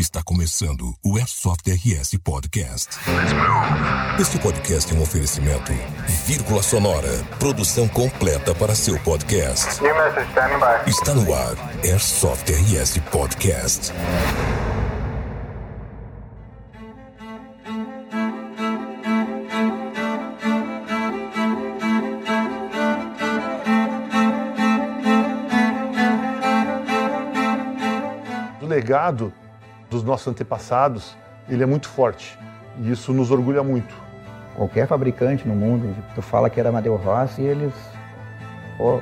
Está começando o Airsoft RS Podcast. Este podcast é um oferecimento Vírgula Sonora, produção completa para seu podcast. Está no ar, Airsoft RS Podcast. O legado dos nossos antepassados, ele é muito forte. E isso nos orgulha muito. Qualquer fabricante no mundo, tu fala que era Amadeo Rossi e eles... Pô,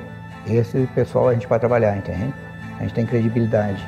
esse pessoal a gente vai trabalhar, entende? A gente tem credibilidade.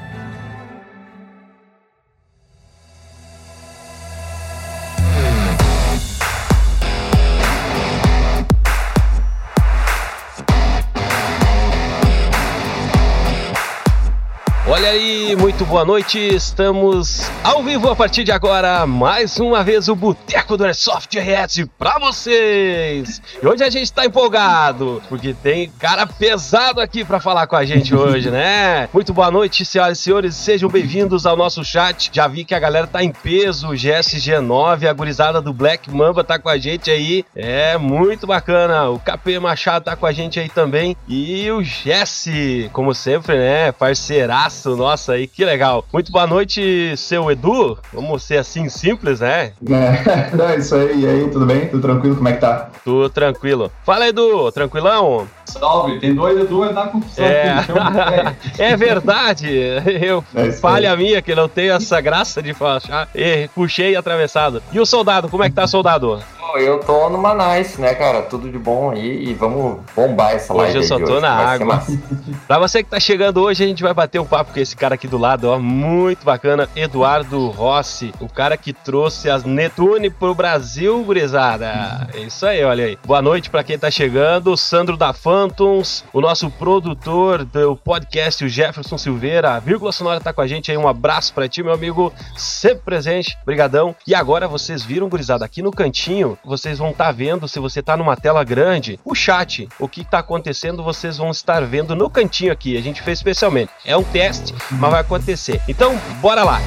Olha aí, muito boa noite, estamos ao vivo a partir de agora, mais uma vez o Boteco do Airsoft RS pra vocês! E hoje a gente tá empolgado, porque tem cara pesado aqui pra falar com a gente hoje, né? Muito boa noite, senhoras e senhores, sejam bem-vindos ao nosso chat, já vi que a galera tá em peso, o GSG9, a gurizada do Black Mamba tá com a gente aí, é muito bacana, o KP Machado tá com a gente aí também, e o Jesse, como sempre, né, parceiraço. Nossa, aí que legal. Muito boa noite, seu Edu. Vamos ser assim simples, né? É, não, isso aí. E aí, tudo bem? Tudo tranquilo? Como é que tá? Tudo tranquilo. Fala, Edu. Tranquilão? Salve. Tem dois Edu, é na confusão. É verdade. Falha minha que não tenho essa graça de achar. Puxei atravessado. E o soldado? Como é que tá, soldado? Eu tô numa nice, né, cara? Tudo de bom aí e vamos bombar essa live. Hoje eu só tô na água. Pra você que tá chegando hoje, a gente vai bater um papo com esse cara aqui do lado, ó, muito bacana, Eduardo Rossi, o cara que trouxe as Neptune pro Brasil, gurizada. É isso aí, olha aí. Boa noite pra quem tá chegando, Sandro da Phantoms, o nosso produtor do podcast, o Jefferson Silveira, a Vírgula Sonora tá com a gente aí, um abraço pra ti, meu amigo, sempre presente, brigadão. E agora vocês viram, gurizada, aqui no cantinho, vocês vão estar vendo, se você tá numa tela grande, o chat, o que tá acontecendo, vocês vão estar vendo no cantinho aqui, a gente fez especialmente. É um teste, mas vai acontecer. Então, bora lá!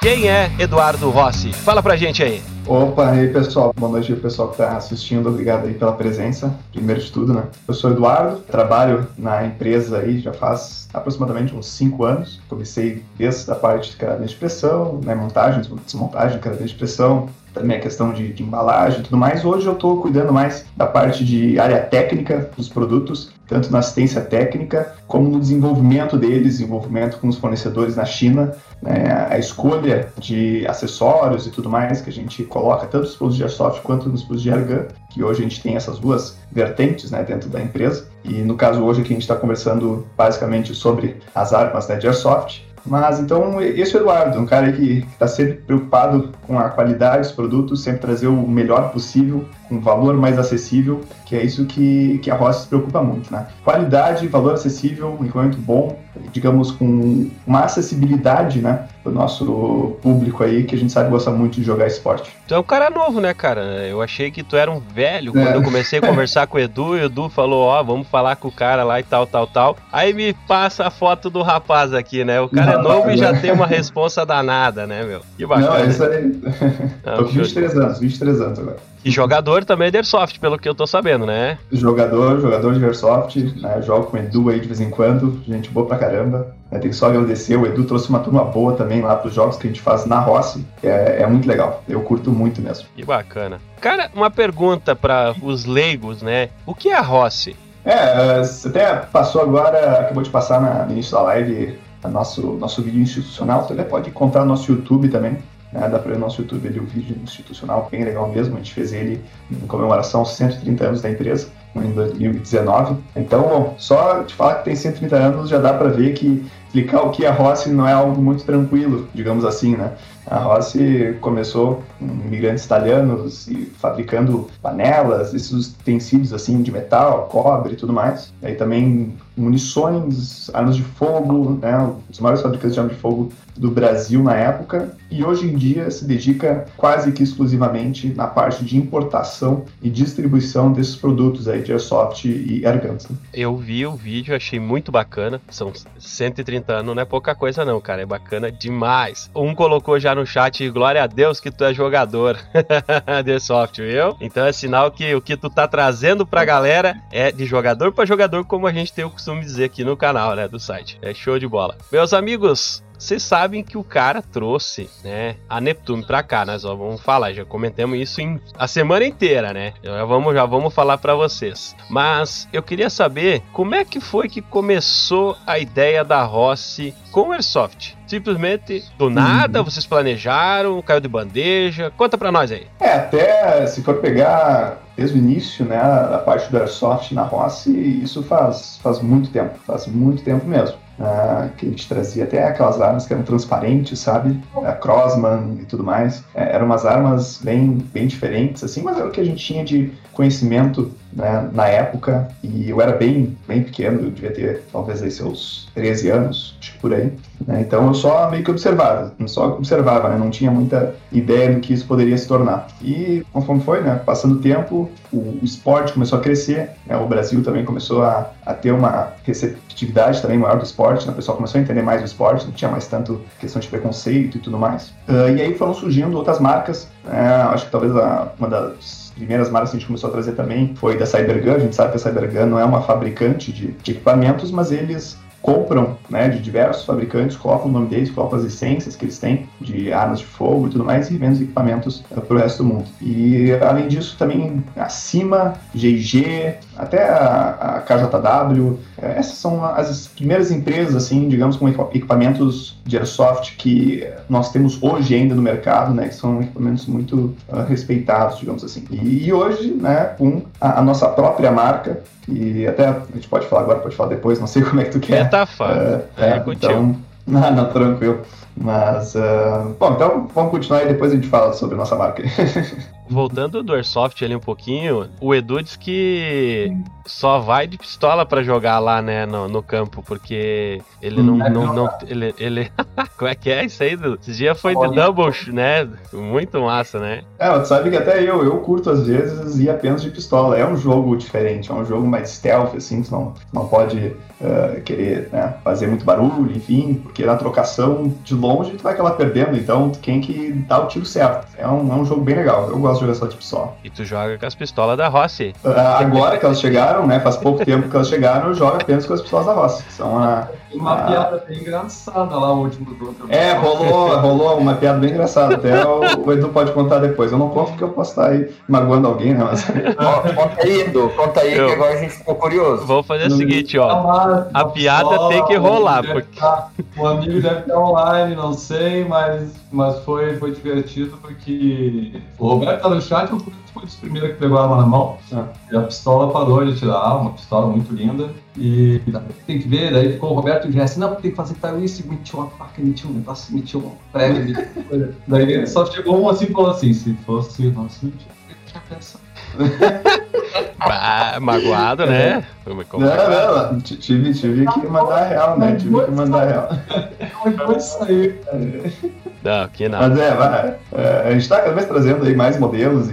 Quem é Eduardo Rossi? Fala pra gente aí. Opa, e aí pessoal, boa noite ao pessoal que está assistindo, obrigado aí pela presença, primeiro de tudo, né? Eu sou o Eduardo, trabalho na empresa aí já faz aproximadamente uns 5 anos, comecei desde a parte de cadeia de pressão, né, montagem, desmontagem, cadeia de pressão, também a questão de embalagem e tudo mais. Hoje eu estou cuidando mais da parte de área técnica dos produtos, tanto na assistência técnica como no desenvolvimento deles, desenvolvimento com os fornecedores na China, né, a escolha de acessórios e tudo mais que a gente coloca, tanto nos produtos de Airsoft quanto nos produtos de Airgun, que hoje a gente tem essas duas vertentes, né, dentro da empresa. E no caso hoje aqui a gente está conversando basicamente sobre as armas, né, de Airsoft. Mas então, esse é o Eduardo, um cara que está sempre preocupado com a qualidade dos produtos, sempre trazer o melhor possível, com um valor mais acessível, que é isso que a Rossi se preocupa muito, né? Qualidade, valor acessível, um equipamento bom, digamos, com uma acessibilidade, né, do nosso público aí, que a gente sabe gosta muito de jogar esporte. Tu é um cara novo, né, cara? Eu achei que tu era um velho quando eu comecei a conversar com o Edu falou, ó, vamos falar com o cara lá e tal. Aí me passa a foto do rapaz aqui, né? O cara é novo e já tem uma responsa danada, né, meu? Que bacana. Não, isso aí... Tô com 23 anos agora. E jogador também de Airsoft, pelo que eu tô sabendo, né? Jogador de Airsoft, né? Jogo com o Edu aí de vez em quando, gente boa pra caramba. Tem que só agradecer, o Edu trouxe uma turma boa também lá pros jogos que a gente faz na Rossi, é muito legal, eu curto muito mesmo. Que bacana. Cara, uma pergunta para os leigos, né? O que é a Rossi? Você até passou agora, acabou de passar no início da live, nosso vídeo institucional, você até pode encontrar no nosso YouTube também. Dá pra ver no nosso YouTube ali o vídeo institucional, bem legal mesmo, a gente fez ele em comemoração aos 130 anos da empresa, em 2019. Então, bom, só te falar que tem 130 anos já dá pra ver que explicar o que é Rossi não é algo muito tranquilo, digamos assim, né? A Rossi começou com imigrantes italianos e fabricando panelas, esses utensílios assim de metal, cobre e tudo mais. Aí também munições, armas de fogo, né, os maiores fabricantes de armas de fogo do Brasil na época. E hoje em dia se dedica quase que exclusivamente na parte de importação e distribuição desses produtos aí de Airsoft e Airguns. Eu vi o vídeo, achei muito bacana. São 130 anos, não é pouca coisa não, cara. É bacana demais. Um colocou já no chat, glória a Deus que tu é jogador de Airsoft, viu? Então é sinal que o que tu tá trazendo pra galera é de jogador pra jogador, como a gente tem o costume dizer aqui no canal, né, do site. É show de bola. Meus amigos, vocês sabem que o cara trouxe, né, a Neptune pra cá, nós só vamos falar, já comentamos isso a semana inteira, né, já vamos falar pra vocês, mas eu queria saber como é que foi que começou a ideia da Rossi com o Airsoft, simplesmente do nada, vocês planejaram, caiu de bandeja, conta pra nós aí. É, até se for pegar desde o início, né, a parte do Airsoft na Rossi, isso faz muito tempo mesmo. Que a gente trazia até aquelas armas que eram transparentes, sabe? A Crossman e tudo mais. Eram umas armas bem diferentes, assim, mas era o que a gente tinha de conhecimento, né, na época. E eu era bem pequeno, eu devia ter talvez aí seus 13 anos, acho que por aí. Né? Então eu só meio que observava, né? Não tinha muita ideia do que isso poderia se tornar. E conforme foi, né, passando o tempo, o esporte começou a crescer, né? O Brasil também começou a ter uma receptividade também maior do esporte. O pessoal começou a entender mais o esporte, não tinha mais tanto questão de preconceito e tudo mais. E aí foram surgindo outras marcas, acho que talvez uma das primeiras marcas que a gente começou a trazer também foi da Cybergun. A gente sabe que a Cybergun não é uma fabricante de equipamentos, mas eles compram, né, de diversos fabricantes, colocam o nome deles, colocam as licenças que eles têm de armas de fogo e tudo mais e vendem os equipamentos para o resto do mundo. E além disso também a CYMA, G&G, até a KJW, essas são as primeiras empresas, assim, digamos, com equipamentos de Airsoft que nós temos hoje ainda no mercado, né, que são equipamentos muito respeitados, digamos assim. E hoje, né, com a nossa própria marca, e até a gente pode falar agora, pode falar depois, não sei como é que tu quer. Tá fácil. Então, não, tranquilo. Mas, bom, então vamos continuar e depois a gente fala sobre a nossa marca. Voltando do Airsoft ali um pouquinho, o Edu diz que só vai de pistola pra jogar lá, né, no campo, porque ele não como é que é isso aí, Edu? Esse dia foi de double, né? Muito massa, né? É, tu sabe que até eu curto às vezes ir apenas de pistola. É um jogo diferente, é um jogo mais stealth, assim, tu não pode querer, né, fazer muito barulho, enfim, porque na trocação de longe tu vai acabar perdendo, então quem que dá o tiro certo. É um jogo bem legal, eu gosto de jogar só de pistola. E tu joga com as pistolas da Rossi? Agora que elas chegaram, né, faz pouco tempo que elas chegaram, eu jogo apenas com as pistolas da Rossi, que são uma piada bem engraçada lá, o último do bloco. Rolou uma piada bem engraçada, até o Edu pode contar depois. Eu não conto porque eu posso estar aí magoando alguém, né? Mas... Conta aí, que agora a gente ficou curioso. Vou fazer o seguinte, ó, a piada tem que rolar, porque... O amigo deve estar online, não sei, mas foi divertido porque... O Roberto tá no chat, eu fui dos primeiros que pegou a arma na mão, e a pistola parou de tirar, uma pistola muito linda. E tem que ver, daí ficou o Roberto e o Jesse, não, tem que fazer tal isso, e metiu uma faca, metiu um negócio, metiu uma prega. Daí só chegou um assim e falou assim, se fosse nosso dia, eu tinha pensado. Magoado, né? Não, tive que mandar a real, né? Tive que mandar a real. Não, que nada. Mas a gente tá cada vez trazendo aí mais modelos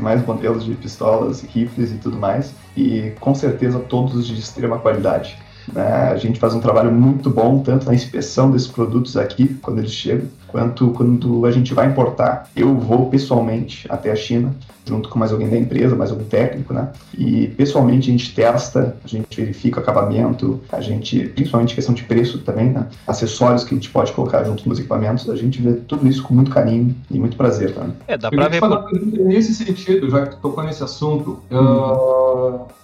de pistolas, rifles e tudo mais. E com certeza todos de extrema qualidade. A gente faz um trabalho muito bom, tanto na inspeção desses produtos aqui, quando eles chegam, quanto quando a gente vai importar. Eu vou pessoalmente até a China, junto com mais alguém da empresa, mais algum técnico, né? E pessoalmente a gente testa, a gente verifica o acabamento, a gente, principalmente questão de preço também, né? Acessórios que a gente pode colocar junto com os equipamentos, a gente vê tudo isso com muito carinho e muito prazer também. Dá pra ver. Nesse sentido, já que tocou nesse assunto,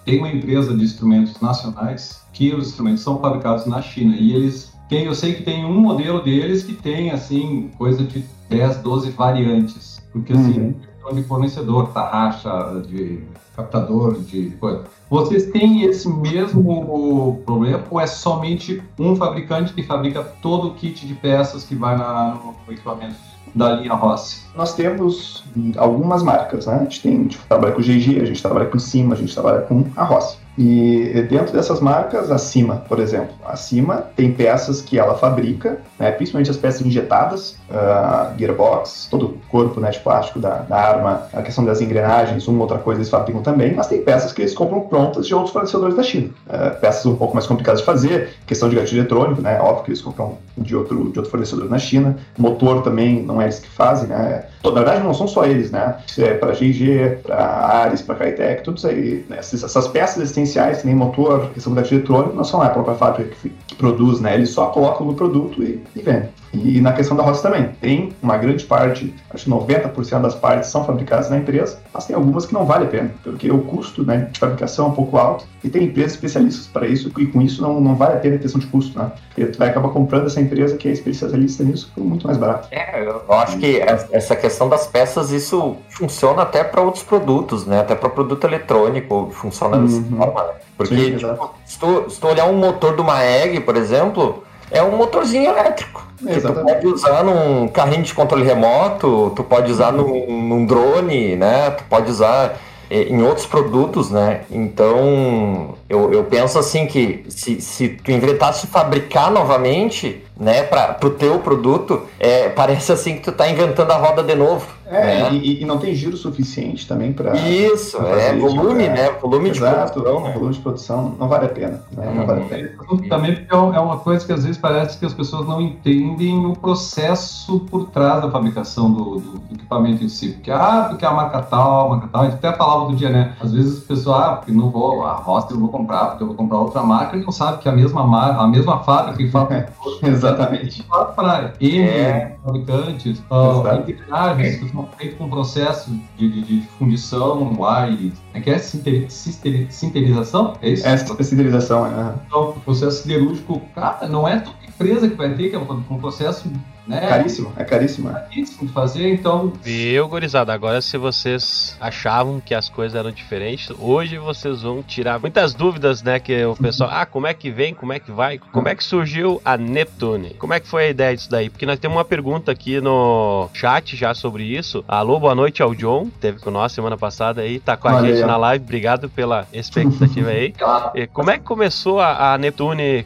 tem uma empresa de instrumentos nacionais que os instrumentos são fabricados na China e eles têm, eu sei que tem um modelo deles que tem assim coisa de 10, 12 variantes, porque assim, de fornecedor, tarraxa, de captador, de coisa. Vocês têm esse mesmo problema ou é somente um fabricante que fabrica todo o kit de peças que vai no equipamento da linha Rossi? Nós temos algumas marcas, né? A gente trabalha com o G&G, a gente trabalha com CYMA, a gente trabalha com a Rossi. E dentro dessas marcas, a CYMA, por exemplo. A CYMA tem peças que ela fabrica, né, principalmente as peças injetadas, gearbox, todo o corpo, né, de plástico da arma, a questão das engrenagens, uma outra coisa eles fabricam também, mas tem peças que eles compram prontas de outros fornecedores da China. Peças um pouco mais complicadas de fazer, questão de gatilho eletrônico, né, óbvio que eles compram de outro fornecedor na China, motor também não é eles que fazem, né. Na verdade, não são só eles, né? Para G&G, para Ares, para Kitec, tudo isso aí. Né? Essas peças essenciais, que nem motor, questão da gatilho eletrônico, não são a própria fábrica que produz, né? Eles só colocam no produto e vendem. E na questão da Rossi também, tem uma grande parte, acho que 90% das partes são fabricadas na empresa, mas tem algumas que não vale a pena, porque o custo, né, de fabricação é um pouco alto, e tem empresas especialistas para isso, e com isso não vale a pena a questão de custo, né? Porque tu vai acabar comprando essa empresa que é especialista nisso por muito mais barato. Eu acho que essa questão das peças, isso funciona até para outros produtos, né? Até para produto eletrônico, funciona dessa forma, né? Porque, sim, tipo, se tu olhar um motor de uma EG, por exemplo, é um motorzinho elétrico. Que tu pode usar num carrinho de controle remoto, tu pode usar num drone, né? Tu pode usar em outros produtos, né? Então, eu penso assim que se tu inventasse fabricar novamente, né, pro teu produto, parece assim que tu tá inventando a roda de novo. Né? E não tem giro suficiente também para... Isso, volume, né? Volume de produção. Né? Volume de produção não vale a pena. Né? Não vale a pena. Também porque é uma coisa que às vezes parece que as pessoas não entendem o processo por trás da fabricação do equipamento em si. Porque a marca tal, a gente até falava outro dia, né? Às vezes as pessoas, porque não vou, a Rossi eu vou comprar, porque eu vou comprar outra marca, e não sabe que a mesma fábrica que fabrica. Exatamente. Para fabricantes, engrenagens, que são feitas com processo de fundição no ar e... Que é sinterização? É isso? Sinterização, é. Então, o processo siderúrgico, cara, não é toda empresa que vai ter, que é um processo... Né? Caríssimo. Caríssimo de fazer, então... Viu, gurizada? Agora, se vocês achavam que as coisas eram diferentes, hoje vocês vão tirar muitas dúvidas, né? Que o pessoal, como é que vem, como é que vai, como é que surgiu a Neptune? Como é que foi a ideia disso daí? Porque nós temos uma pergunta aqui no chat já sobre isso. Alô, boa noite ao John, teve com nós semana passada aí, tá com a gente na live, obrigado pela expectativa aí. Claro. Como é que começou a Neptune?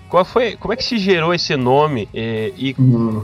Como é que se gerou esse nome?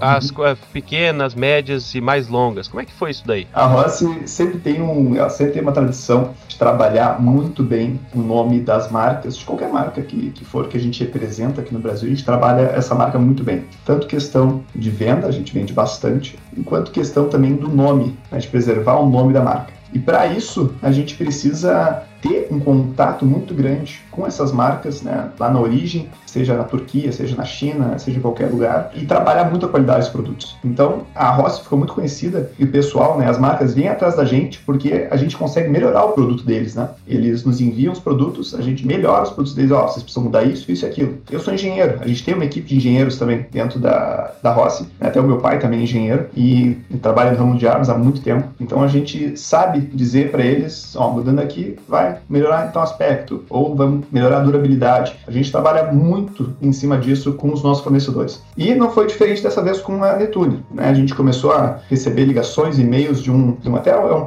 As coisas pequenas, médias e mais longas. Como é que foi isso daí? A Rossi sempre tem uma tradição de trabalhar muito bem o nome das marcas, de qualquer marca que for que a gente representa aqui no Brasil, a gente trabalha essa marca muito bem. Tanto questão de venda, a gente vende bastante, enquanto questão também do nome, né, de preservar o nome da marca. E para isso, a gente precisa ter um contato muito grande com essas marcas, né, lá na origem, seja na Turquia, seja na China, seja em qualquer lugar, e trabalhar muito a qualidade dos produtos. Então, a Rossi ficou muito conhecida e o pessoal, né, as marcas vêm atrás da gente porque a gente consegue melhorar o produto deles, né? Eles nos enviam os produtos, a gente melhora os produtos deles, vocês precisam mudar isso, isso e aquilo. Eu sou engenheiro, a gente tem uma equipe de engenheiros também dentro da Rossi, até o meu pai também é engenheiro e trabalha no ramo de armas há muito tempo, então a gente sabe dizer para eles, mudando aqui, vai melhorar então aspecto, ou vamos melhorar a durabilidade. A gente trabalha muito em cima disso com os nossos fornecedores. E não foi diferente dessa vez com a Neptune, né? A gente começou a receber ligações, e-mails de um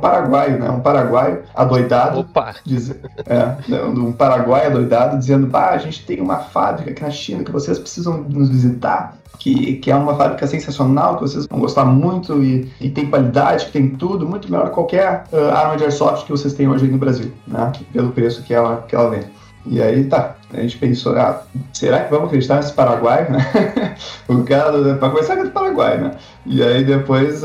paraguaio, né? Um paraguaio adoidado. Opa! Um paraguaio adoidado dizendo, a gente tem uma fábrica aqui na China que vocês precisam nos visitar. Que é uma fábrica sensacional, que vocês vão gostar muito e tem qualidade, que tem tudo, muito melhor que qualquer arma de airsoft que vocês têm hoje no Brasil, né? Pelo preço que ela vende. E aí a gente pensou, será que vamos acreditar nesse Paraguai? O cara, para começar, é do Paraguai, né? E aí depois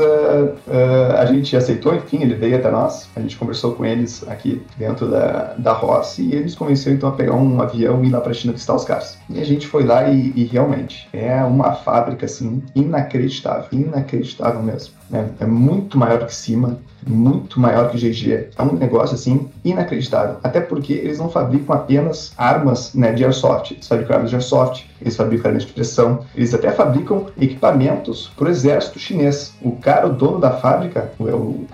a gente aceitou, enfim, ele veio até nós, a gente conversou com eles aqui dentro da Rossi e eles convenceram então a pegar um avião e ir lá para a China visitar os caras. E a gente foi lá e realmente é uma fábrica assim inacreditável mesmo, né? É muito maior que CYMA, muito maior que GG, é um negócio assim inacreditável, até porque eles não fabricam apenas armas né, de airsoft. Eles fabricam armas de airsoft, eles fabricam armas de pressão, eles até fabricam equipamentos para o exército chinês. O cara, o dono da fábrica,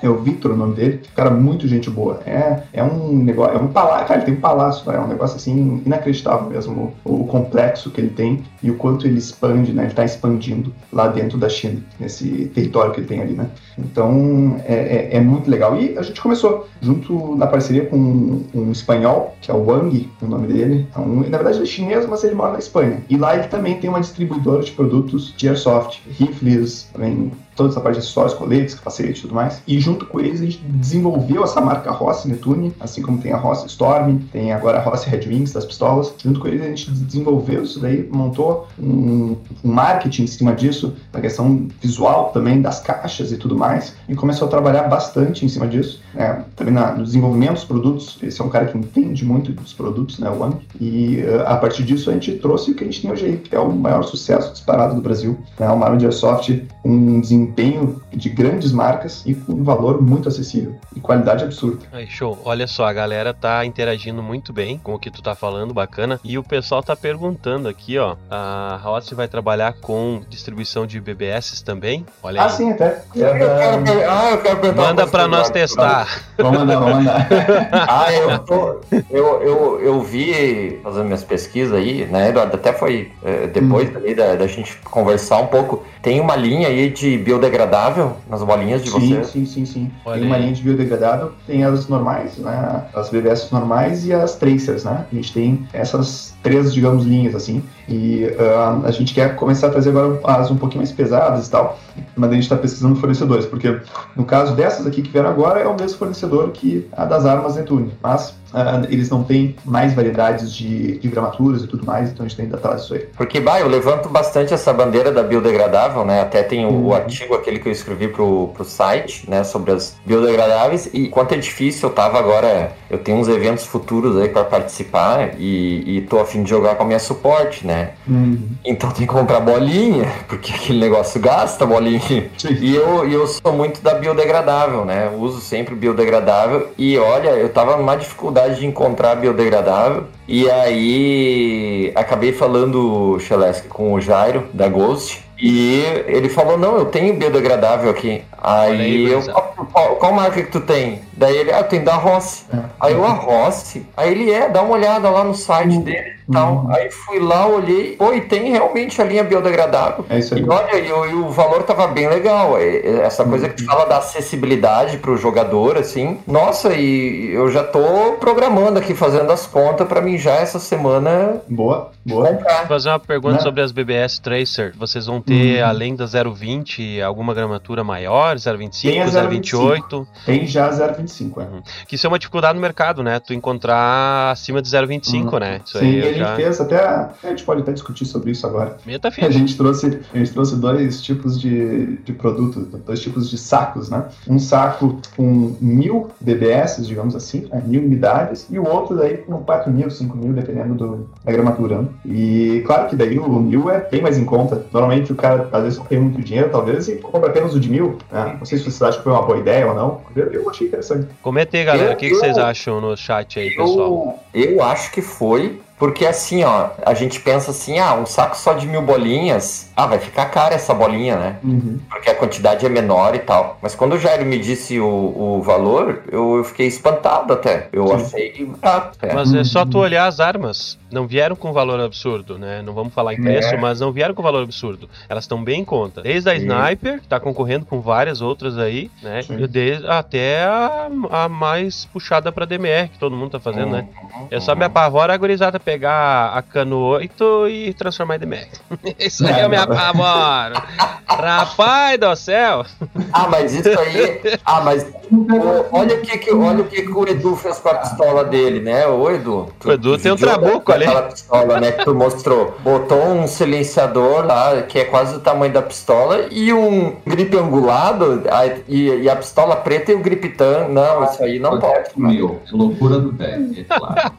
é o Vitor, o nome dele, cara, muito gente boa. É um negócio, é um palácio, cara, ele tem um palácio, é um negócio assim inacreditável mesmo, o complexo que ele tem e o quanto ele expande, né, ele está expandindo lá dentro da China, nesse território que ele tem ali, né. Então, é muito legal. E a gente começou junto na parceria com um espanhol, que é o Wang, o nome dele. Então, na verdade, ele é chinês, mas ele mora na Espanha. E lá ele também tem uma distribuidora de produtos de airsoft, rifles, também toda essa parte de acessórios, coletes, capacete e tudo mais. E junto com eles, a gente desenvolveu essa marca Rossi Neptune, assim como tem a Rossi Storm, tem agora a Rossi Red Wings das pistolas. Junto com eles, a gente desenvolveu isso daí, montou um marketing em cima disso, a questão visual também das caixas e tudo mais, e começou a trabalhar bastante em cima disso, né? Também no desenvolvimento dos produtos. Esse é um cara que entende muito dos produtos, né, o Ang, e a partir disso a gente trouxe o que a gente tem hoje aí, que é o maior sucesso disparado do Brasil, né? Uma arma de airsoft com um desempenho de grandes marcas e com um valor muito acessível e qualidade absurda. Aí, show. Olha só, a galera tá interagindo muito bem com o que tu tá falando, bacana. E o pessoal tá perguntando aqui, ó, a Rossi vai trabalhar com distribuição de BBS também? Olha aí. Ah, sim, até. Eu quero perguntar. Manda pra nós testar. Vamos mandar. Eu vi, fazendo minhas pesquisas aí, né, Eduardo, até foi depois ali da gente conversar um pouco, tem uma linha aí de biodegradável nas bolinhas de vocês? Sim. Olha, tem uma linha de biodegradável, tem as normais, né, as BBS normais e as tracers, né, a gente tem essas três, digamos, linhas, assim, e a gente quer começar a trazer agora as um pouquinho mais pesadas e tal, mas a gente está pesquisando fornecedores, porque no caso dessas aqui que vieram agora é o mesmo fornecedor que a das armas Neptune, mas eles não têm mais variedades de gramaturas e tudo mais, então a gente tem que tratar disso aí. Porque, eu levanto bastante essa bandeira da biodegradável, né? Até tem o artigo, aquele que eu escrevi pro site, né? Sobre as biodegradáveis e quanto é difícil. Eu tava agora, eu tenho uns eventos futuros aí para participar e tô a fim de jogar com a minha suporte, né? Então tem que comprar bolinha, porque aquele negócio gasta bolinha. E eu sou muito da biodegradável, né? Eu uso sempre biodegradável e, olha, eu tava numa dificuldade de encontrar biodegradável. E aí acabei falando, Chelesque, com o Jairo da Ghost, e ele falou: não, eu tenho biodegradável aqui. Aí eu, qual marca que tu tem? Daí ele, eu tenho da Rossi. Aí eu, a Rossi? Aí ele, dá uma olhada lá no site dele e tal. Aí fui lá, olhei, e tem realmente a linha biodegradável. É isso aí. E olha, e o valor tava bem legal. Essa coisa que tu fala da acessibilidade pro jogador, assim. Nossa, e eu já tô programando aqui, fazendo as contas pra mim já essa semana. Boa. Vou fazer uma pergunta sobre as BBS Tracer. Vocês vão ter, além da 0,20, alguma gramatura maior, 0,25, 0,28? Tem já 0,25, Que isso é uma dificuldade no mercado, né? Tu encontrar acima de 0,25, né? Isso. Sim, aí a gente fez até... A gente pode até discutir sobre isso agora. A gente trouxe dois tipos de produtos, dois tipos de sacos, né? Um saco com 1.000 BBS, digamos assim, 1.000 unidades, e o outro daí com 4.000, 5.000, dependendo da gramatura. E claro que daí o 1.000 é bem mais em conta. Normalmente o cara, às vezes, não tem muito dinheiro, talvez, e compra apenas o de 1.000, né? Não sei se vocês acham que foi uma boa ideia ou não. Eu achei interessante. Comenta aí, galera. O que vocês acham no chat aí, pessoal? Eu acho que foi... Porque assim, ó, a gente pensa assim, um saco só de 1.000 bolinhas, vai ficar cara essa bolinha, né? Porque a quantidade é menor e tal. Mas quando o Jairo me disse o valor, eu fiquei espantado até. Eu achei barato. Mas é só tu olhar as armas. Não vieram com valor absurdo, né? Não vamos falar em preço, mas não vieram com valor absurdo. Elas estão bem em conta. Desde a Sniper, que tá concorrendo com várias outras aí, né? Até a mais puxada pra DMR, que todo mundo tá fazendo, né? Eu só me apavoro a gurizada pegar a cano 8 e transformar em DMR. Isso aí eu me apavoro. Rapaz do céu! Mas isso aí... Olha o que o Edu fez com a pistola dele, né? Ô, Edu. O Edu tem um trabuco ali. Aquela pistola, né, que tu mostrou. Botou um silenciador lá, que é quase o tamanho da pistola, e um grip angulado, e a pistola preta e o grip tan. Não, isso aí não pode. Meu, loucura do 10, é claro.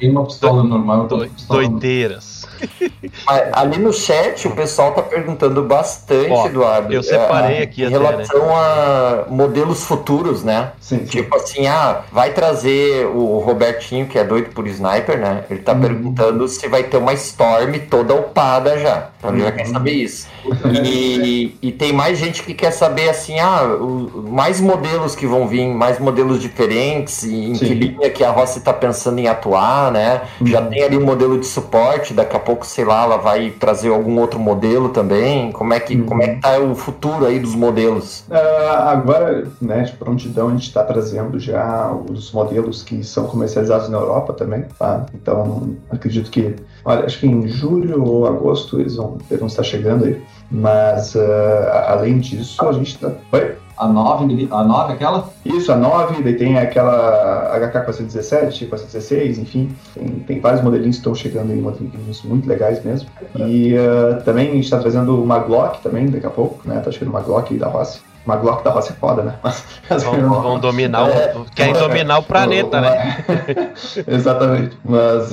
Tem uma pistola normal, outra pistola... Doideiras. Ali no chat o pessoal tá perguntando bastante, ó, Eduardo. Eu separei aqui em até, relação, né, a modelos futuros, né? Sim. Tipo assim, vai trazer o Robertinho, que é doido por sniper, né? Ele tá perguntando se vai ter uma Storm toda upada já. Então ele já quer saber isso. E tem mais gente que quer saber assim, mais modelos que vão vir, mais modelos diferentes, em que linha que a Rossi tá pensando em atuar, né? Já tem ali um modelo de suporte, daqui a pouco, sei lá, ela vai trazer algum outro modelo também. Como é que tá o futuro aí dos modelos? Agora, né, de prontidão, a gente está trazendo já os modelos que são comercializados na Europa também, tá? Então, acredito que, olha, acho que em julho ou agosto eles vão estar chegando aí. Mas, além disso, a gente tá... Oi? A 9, aquela? Isso, a 9, daí tem aquela HK-47, 416, enfim. Tem vários modelinhos que estão chegando aí, modelinhos muito legais mesmo. E também a gente está trazendo uma Glock também, daqui a pouco, né? Tá chegando uma Glock da Rossi. Uma Glock da Rossi é foda, né? Mas vão dominar, querem dominar o planeta, né? Exatamente. Mas,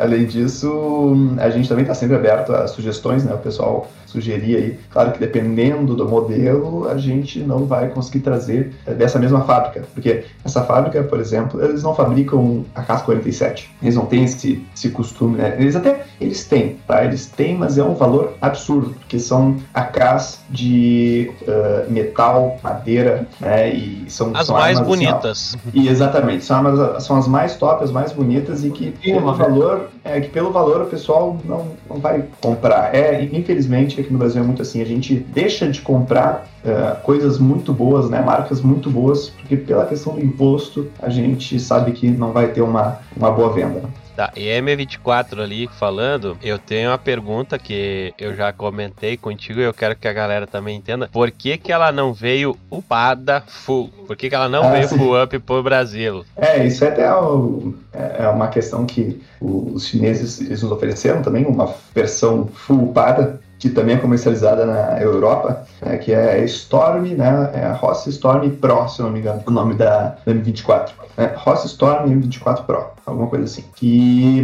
além disso, a gente também está sempre aberto a sugestões, né? O pessoal sugerir aí. Claro que dependendo do modelo, a gente não vai conseguir trazer dessa mesma fábrica, porque essa fábrica, por exemplo, eles não fabricam a AK-47. Eles não têm esse costume, né? Eles têm, tá? Eles têm, mas é um valor absurdo, porque são AKs de metal, madeira, né? E são mais armas, bonitas. E exatamente, são as mais top, as mais bonitas e que pelo valor o pessoal não vai comprar. Infelizmente, aqui no Brasil é muito assim, a gente deixa de comprar coisas muito boas, né, marcas muito boas, porque pela questão do imposto a gente sabe que não vai ter uma boa venda. Tá, e M24 ali falando, eu tenho uma pergunta que eu já comentei contigo e eu quero que a galera também entenda. Por que que ela não veio upada full? Por que que ela não veio full up pro Brasil? Isso é até uma questão que os chineses eles nos ofereceram também, uma versão full upada, que também é comercializada na Europa, né, que é Storm, né, é a Rossi Storm Pro, se não me engano, o nome da M24. Né, Rossi Storm M24 Pro, alguma coisa assim.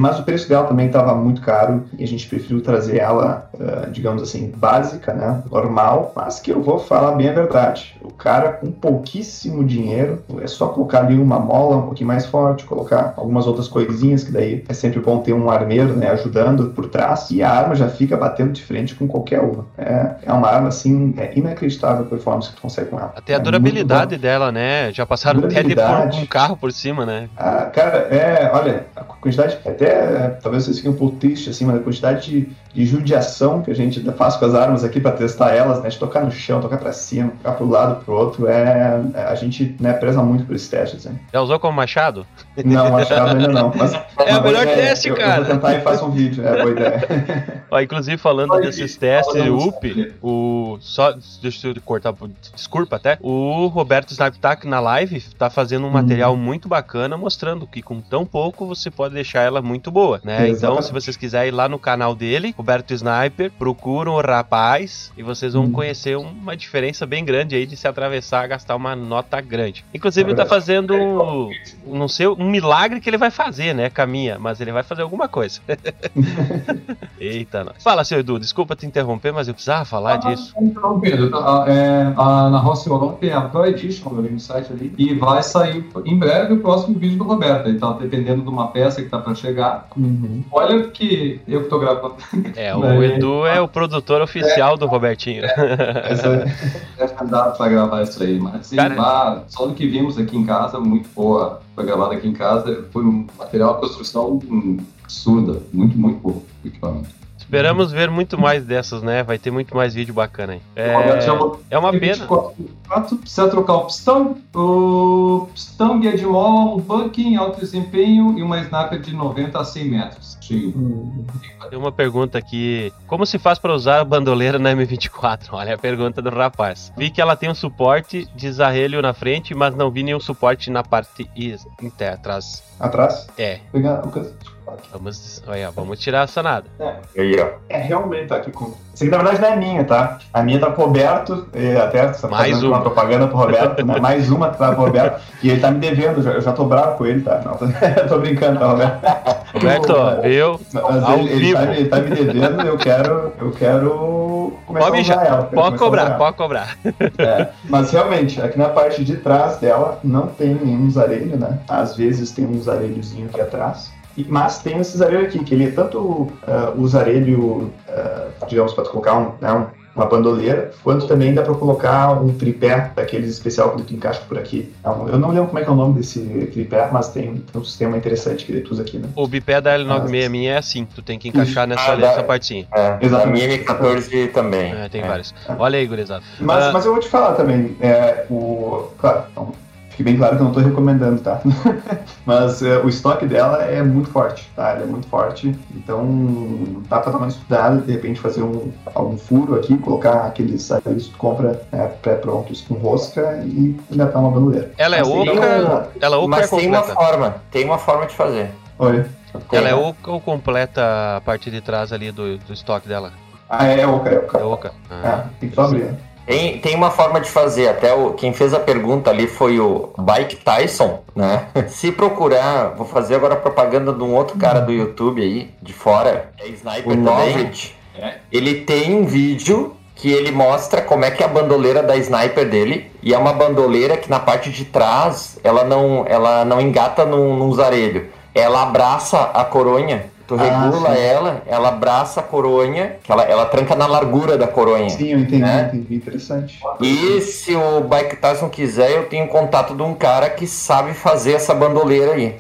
Mas o preço dela também estava muito caro e a gente preferiu trazer ela, digamos assim, básica, né, normal, mas que eu vou falar bem a verdade. O cara com pouquíssimo dinheiro, é só colocar ali uma mola um pouquinho mais forte, colocar algumas outras coisinhas, que daí é sempre bom ter um armeiro, né, ajudando por trás, e a arma já fica batendo de frente com qualquer uma. É uma arma, assim, inacreditável a performance que tu consegue com ela. Até a durabilidade dela, né? Já passaram até de um carro por cima, né? Cara, olha, a quantidade, até, talvez vocês fiquem um pouco tristes, assim, mas a quantidade de judiação que a gente faz com as armas aqui pra testar elas, né? De tocar no chão, tocar pra cima, tocar pro lado, pro outro, a gente, né, preza muito por esses testes, hein? Já usou como machado? Não, machado ainda não. Mas, o melhor teste, cara. Eu vou tentar e faço um vídeo, boa ideia. Ó, inclusive, falando desses testes e UP, deixa eu cortar, desculpa até, o Roberto Sniper tá na live, tá fazendo um material muito bacana, mostrando que com tão pouco você pode deixar ela muito boa, né? Então, se vocês quiserem ir lá no canal dele, Roberto Sniper, procuram o rapaz e vocês vão conhecer uma diferença bem grande aí de se atravessar, gastar uma nota grande. Inclusive, ele tá fazendo, não sei, um milagre que ele vai fazer, né, Caminha, mas ele vai fazer alguma coisa. Eita, nós. Fala, seu Edu, desculpa te interromper, mas eu precisava falar disso. Então, Pedro, na Rossi Holon tem a Pro Edition no site ali, e vai sair em breve o próximo vídeo do Roberto. Então, dependendo de uma peça que tá pra chegar, olha que eu que tô gravando. O Edu é o produtor oficial do Robertinho. É mandado pra gravar isso aí, mas só do que vimos aqui em casa, muito boa. Foi gravado aqui em casa, foi um material de construção absurda, muito, muito bom o equipamento. Esperamos ver muito mais dessas, né? Vai ter muito mais vídeo bacana aí. É uma pena. Precisa trocar o pistão, guia de mola, um bunking, alto desempenho e uma sniper de 90 a 100 metros. Tem uma pergunta aqui. Como se faz para usar a bandoleira na M24? Olha a pergunta do rapaz. Vi que ela tem um suporte de zarrelho na frente, mas não vi nenhum suporte na parte interna, atrás. Atrás? É. Pegar o Vamos tirar essa nada. É realmente tá aqui com... Isso aqui na verdade não é minha, tá? A minha tá pro Roberto, até tá fazendo uma propaganda pro Roberto, né? Mais uma tá pro Roberto, e ele tá me devendo, eu já tô bravo com ele, tá? Não, tô brincando, tá, Roberto? Roberto, eu, ele tá me devendo, eu quero começar pode a usar ela. Pode cobrar. É, mas realmente, aqui na parte de trás dela não tem nenhum zarelho, né? Às vezes tem um zarelhozinho aqui atrás. Mas tem esse zarelho aqui, que ele é tanto o zarelho, digamos, para colocar uma bandoleira, quanto também dá para colocar um tripé daqueles especial que tu encaixa por aqui. Eu não lembro como é que é o nome desse tripé, mas tem um sistema interessante que tu usa aqui, né? O bipé da L96 minha é assim, tu tem que encaixar nessa partezinha. A minha M14 também. Tem vários. Olha aí, gurizada. Mas eu vou te falar também, claro, então, fique bem claro que eu não tô recomendando, tá? Mas o estoque dela é muito forte, tá? Ela é muito forte, então dá pra dar uma estudada, de repente fazer algum furo aqui, colocar aqueles que tu compra pré-prontos com rosca e engatar uma bandoleira. Ela é oca, mas é tem uma forma de fazer. Olha. Ela é oca ou completa a parte de trás ali do estoque dela? É oca. Tem que abrir, né? Tem uma forma de fazer, até quem fez a pergunta ali foi o Bike Tyson, né? Se procurar, vou fazer agora a propaganda de um outro cara do YouTube aí, de fora, é Sniper também. Ele tem um vídeo que ele mostra como é que é a bandoleira da Sniper dele, e é uma bandoleira que na parte de trás, ela não engata num zarelho, ela abraça a coronha. Tu regula ela abraça a coronha, que ela tranca na largura da coronha. Sim, eu entendi, né? Interessante. E se o Bike Tyson quiser, eu tenho contato de um cara que sabe fazer essa bandoleira aí.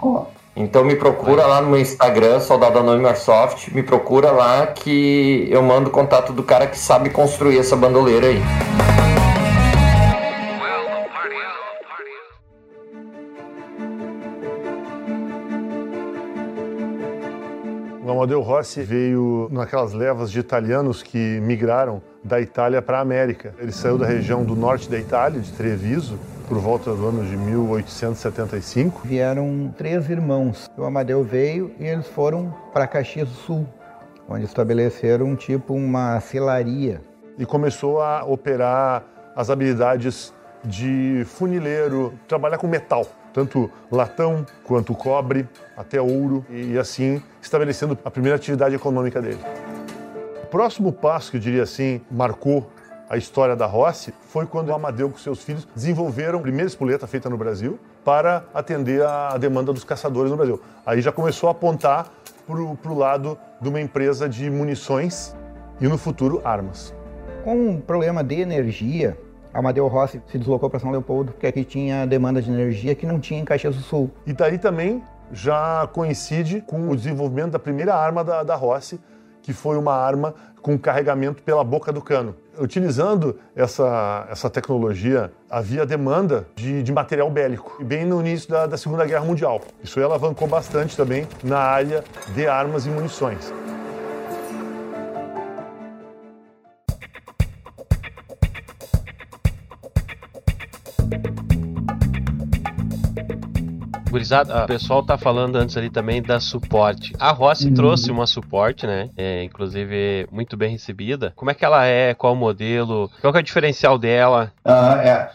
Então me procura lá no meu Instagram, Soldado Anônimo Airsoft, me procura lá que eu mando contato do cara que sabe construir essa bandoleira aí. O Amadeo Rossi veio naquelas levas de italianos que migraram da Itália para a América. Ele saiu da região do norte da Itália, de Treviso, por volta do ano de 1875. Vieram 3 irmãos. O Amadeo veio e eles foram para Caxias do Sul, onde estabeleceram uma selaria. E começou a operar as habilidades de funileiro, trabalhar com metal, tanto latão quanto cobre, até ouro, e assim estabelecendo a primeira atividade econômica dele. O próximo passo, que eu diria assim, marcou a história da Rossi, foi quando o Amadeo com seus filhos desenvolveram a primeira espoleta feita no Brasil para atender a demanda dos caçadores no Brasil. Aí já começou a apontar para o lado de uma empresa de munições e, no futuro, armas. Com um problema de energia, Amadeo Rossi se deslocou para São Leopoldo, porque aqui tinha demanda de energia que não tinha em Caxias do Sul. E daí também já coincide com o desenvolvimento da primeira arma da Rossi, que foi uma arma com carregamento pela boca do cano. Utilizando essa tecnologia, havia demanda de material bélico, bem no início da Segunda Guerra Mundial. Isso aí alavancou bastante também na área de armas e munições. O pessoal tá falando antes ali também da suporte. A Rossi trouxe uma suporte, né? Inclusive, muito bem recebida. Como é que ela é? Qual o modelo? Qual que é o diferencial dela?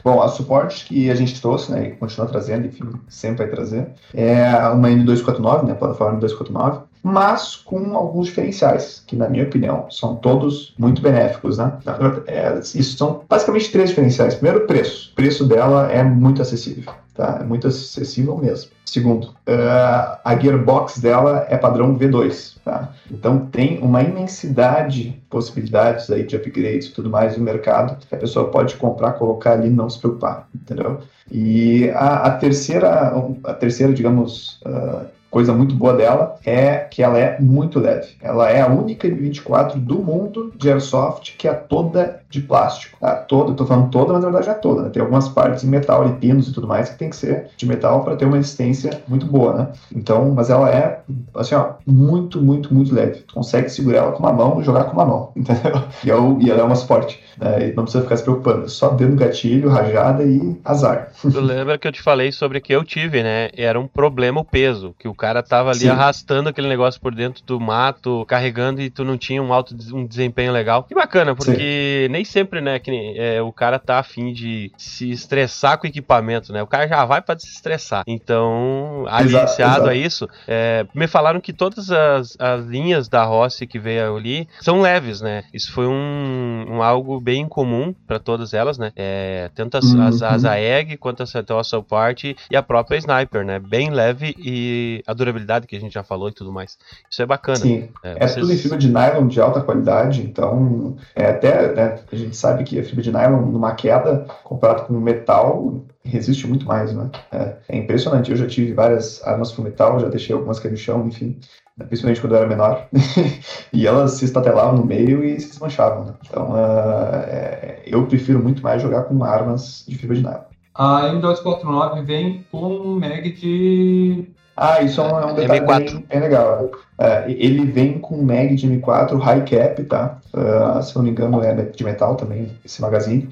Bom, a suporte que a gente trouxe, né? E continua trazendo, enfim, sempre vai trazer. É uma M249, né? Plataforma M249. Mas com alguns diferenciais, que na minha opinião são todos muito benéficos, né? Isso são basicamente 3 diferenciais. Primeiro, o preço. O preço dela é muito acessível, tá? É muito acessível mesmo. Segundo, a gearbox dela é padrão V2, tá? Então tem uma imensidade de possibilidades aí de upgrades e tudo mais no mercado, que a pessoa pode comprar, colocar ali e não se preocupar, entendeu? E a terceira, digamos, coisa muito boa dela é que ela é muito leve. Ela é a única M24 do mundo de Airsoft que é toda de plástico. Estou falando toda, mas na verdade é toda, né? Tem algumas partes em metal, ali, pinos e tudo mais, que tem que ser de metal para ter uma resistência muito boa, né? Então, mas ela é, assim, muito, muito, muito leve. Tu consegue segurar ela com uma mão e jogar com uma mão, entendeu? E ela é uma suporte, né? E não precisa ficar se preocupando. Só dedo no gatilho, rajada e azar. Tu lembra que eu te falei sobre que eu tive, né? Era um problema o peso, que o cara tava ali, sim, arrastando aquele negócio por dentro do mato, carregando, e tu não tinha um alto desempenho legal. E bacana, porque sim, nem sempre, né, que, o cara tá afim de se estressar com o equipamento, né? O cara já vai pra se estressar. Então, aliciado a isso, me falaram que todas as linhas da Rossi que veio ali são leves, né? Isso foi um algo bem comum pra todas elas, né? Tanto as AEG quanto a Support e a própria Sniper, né? Bem leve, e a durabilidade que a gente já falou e tudo mais. Isso é bacana. Sim, tudo em fibra de nylon de alta qualidade, então até, né, a gente sabe que a fibra de nylon numa queda, comparado com metal, resiste muito mais, né? É impressionante. Eu já tive várias armas pro metal, já deixei algumas cair no chão, enfim, principalmente quando eu era menor, e elas se estatelavam no meio e se desmanchavam, né? Então, eu prefiro muito mais jogar com armas de fibra de nylon. A M249 vem com um mag de... Ah, isso é um detalhe M4. Bem legal. Ele vem com um mag de M4 high cap, tá? Se não me engano, é de metal também, esse magazine.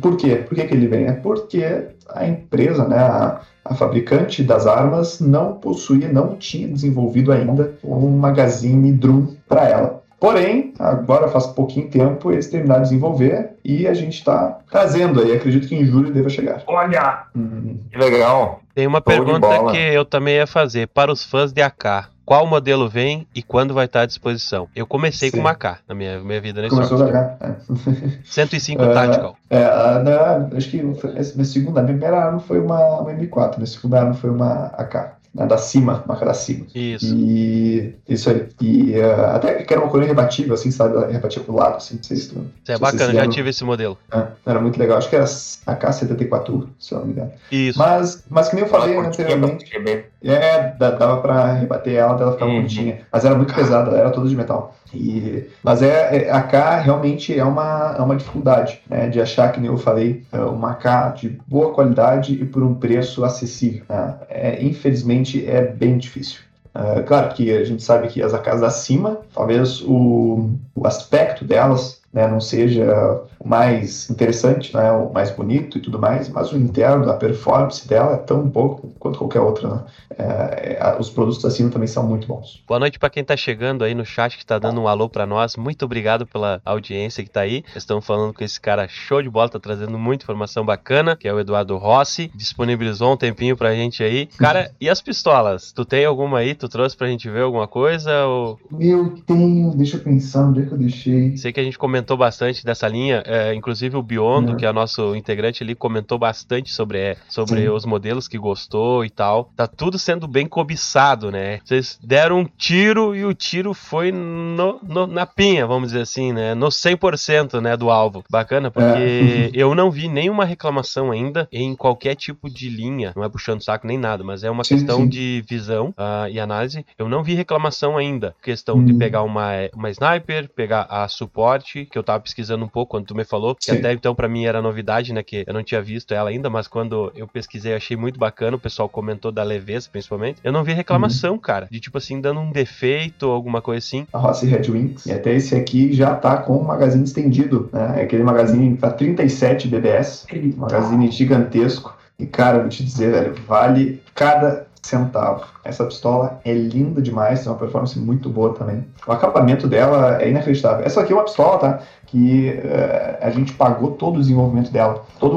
Por quê? Por que que ele vem? É porque a empresa, né, a fabricante das armas não tinha desenvolvido ainda um magazine drum para ela. Porém, agora faz pouquinho tempo eles terminaram de desenvolver e a gente está trazendo aí. Acredito que em julho deva chegar. Olha! Que legal! Tem uma pergunta que eu também ia fazer para os fãs de AK. Qual modelo vem e quando vai estar à disposição? Eu comecei, sim, com uma AK na minha vida. Nesse começou da AK. 105 Tactical. Acho que minha primeira arma foi uma M4, minha segunda arma foi uma AK. Da CYMA, marca da CYMA. Isso. E isso aí. E até que era uma coluna rebatível, assim, sabe? Rebatia pro lado, assim, não sei se tu... Isso é bacana, já tive esse modelo. Era muito legal. Acho que era a K74, se eu não me engano. Isso. Mas que nem eu falei anteriormente, dava pra rebater ela ficava bonitinha. Mas era muito pesada, ela era toda de metal. Mas a AK realmente é uma dificuldade, né, de achar, que nem eu falei, uma AK de boa qualidade e por um preço acessível, né? Infelizmente é bem difícil. Claro que a gente sabe que as AKs da CYMA, talvez o aspecto delas, né, não seja o mais interessante, né, o mais bonito e tudo mais, mas o interno, a performance dela é tão pouco quanto qualquer outra, né? Os produtos da CYMA também são muito bons. Boa noite para quem está chegando aí no chat, que está dando um alô para nós. Muito obrigado pela audiência que está aí. Estamos falando com esse cara show de bola, está trazendo muita informação bacana, que é o Eduardo Rossi. Disponibilizou um tempinho para a gente aí. Cara, e as pistolas? Tu tem alguma aí? Tu trouxe para a gente ver alguma coisa? Ou... Eu tenho, deixa eu pensar onde é que eu deixei. Sei que a gente comentou bastante dessa linha, inclusive o Biondo, que é o nosso integrante ali, comentou bastante sobre os modelos que gostou e tal. Tá tudo sendo bem cobiçado, né? Vocês deram um tiro e o tiro foi na pinha, vamos dizer assim, né? No 100%, né, do alvo. Bacana, porque eu não vi nenhuma reclamação ainda em qualquer tipo de linha, não é puxando saco nem nada, mas é uma questão de visão e análise. Eu não vi reclamação ainda. Questão de pegar uma sniper, pegar a suporte, que eu tava pesquisando um pouco quando tu me falou, que até então pra mim era novidade, né, que eu não tinha visto ela ainda, mas quando eu pesquisei achei muito bacana, o pessoal comentou da leveza principalmente, eu não vi reclamação, cara, de tipo assim, dando um defeito ou alguma coisa assim. A Rossi Red Wings, e até esse aqui já tá com o magazine estendido, né, é aquele magazine pra 37 BBS, um magazine gigantesco, e cara, vou te dizer, velho, vale cada centavo. Essa pistola é linda demais, tem uma performance muito boa também. O acabamento dela é inacreditável. Essa aqui é uma pistola, tá? Que a gente pagou todo o desenvolvimento dela, todo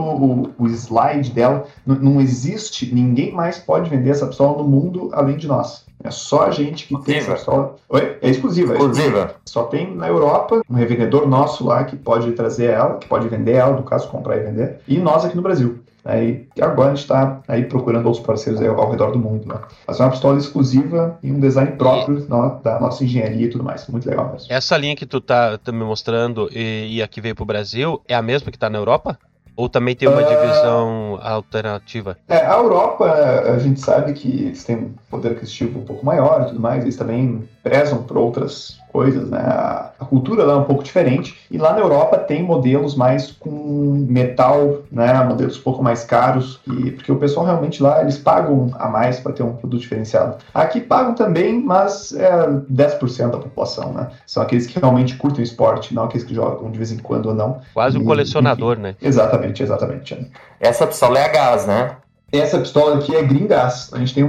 o slide dela. Não existe, ninguém mais pode vender essa pistola no mundo além de nós. É só a gente que tem essa pistola. Oi? É exclusiva. Exclusiva. Só tem na Europa, um revendedor nosso lá que pode trazer ela, que pode vender ela, no caso comprar e vender, e nós aqui no Brasil. Aí, e agora a gente está aí procurando outros parceiros aí ao redor do mundo, né? Mas é uma pistola exclusiva e um design próprio da nossa engenharia e tudo mais. Muito legal mesmo. Essa linha que tu tá me mostrando e aqui veio pro Brasil, é a mesma que está na Europa? Ou também tem uma divisão alternativa? A Europa, a gente sabe que eles têm um poder aquisitivo um pouco maior e tudo mais, eles também prezam por outras coisas, né? A cultura lá é um pouco diferente, e lá na Europa tem modelos mais com metal, né? Modelos um pouco mais caros, porque o pessoal realmente lá, eles pagam a mais para ter um produto diferenciado. Aqui pagam também, mas é 10% da população, né? São aqueles que realmente curtem o esporte, não aqueles que jogam de vez em quando ou não. Quase um colecionador, enfim, né? Exatamente, exatamente. Essa pistola é a gás, né? Essa pistola aqui é gringás. A gente tem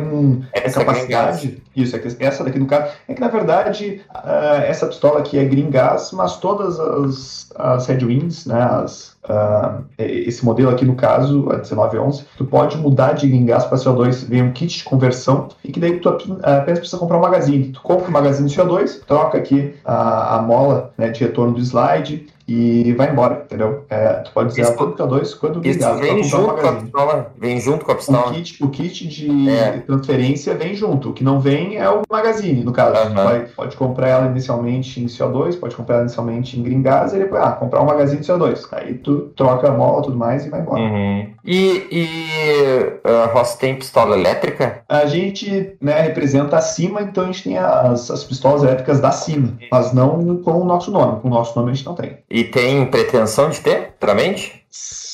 essa capacidade... É isso, essa daqui no caso... É que, na verdade, essa pistola aqui é gringás, mas todas as Red Wings, né, esse modelo aqui, no caso, a 1911, tu pode mudar de gringás para CO2, vem um kit de conversão, e que daí tu apenas precisa comprar um magazine. Tu compra um magazine de CO2, troca aqui a mola, né, de retorno do slide... E vai embora, entendeu? Tu pode usar tanto K2 quanto o gringás. Vem junto com a pistola. O kit de transferência vem junto. O que não vem é o magazine, no caso. Uhum. Pode comprar ela inicialmente em CO2, pode comprar ela inicialmente em gringás, e depois comprar um magazine de CO2. Aí tu troca a mola e tudo mais e vai embora. Uhum. E Rossi tem pistola elétrica? A gente, né, representa a CYMA, então a gente tem as pistolas elétricas da CYMA, mas não com o nosso nome. Com o nosso nome a gente não tem. E tem pretensão de ter, realmente?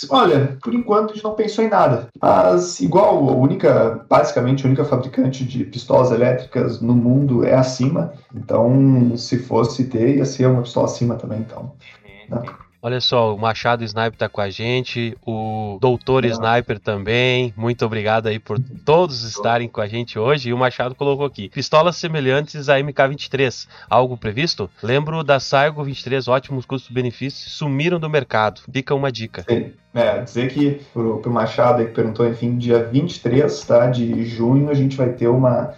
Olha, por enquanto a gente não pensou em nada. Mas igual, basicamente a única fabricante de pistolas elétricas no mundo é a CYMA. Então, se fosse ter, ia ser uma pistola CYMA também, então. Né? Olha só, o Machado Sniper tá com a gente, o Doutor Sniper também, muito obrigado aí por todos estarem com a gente hoje. E o Machado colocou aqui, pistolas semelhantes à MK23, algo previsto? Lembro da Cybergun 23, ótimos custos-benefícios, sumiram do mercado, fica uma dica. Sim. Dizer que pro Machado que perguntou, enfim, dia 23 de junho a gente vai ter uma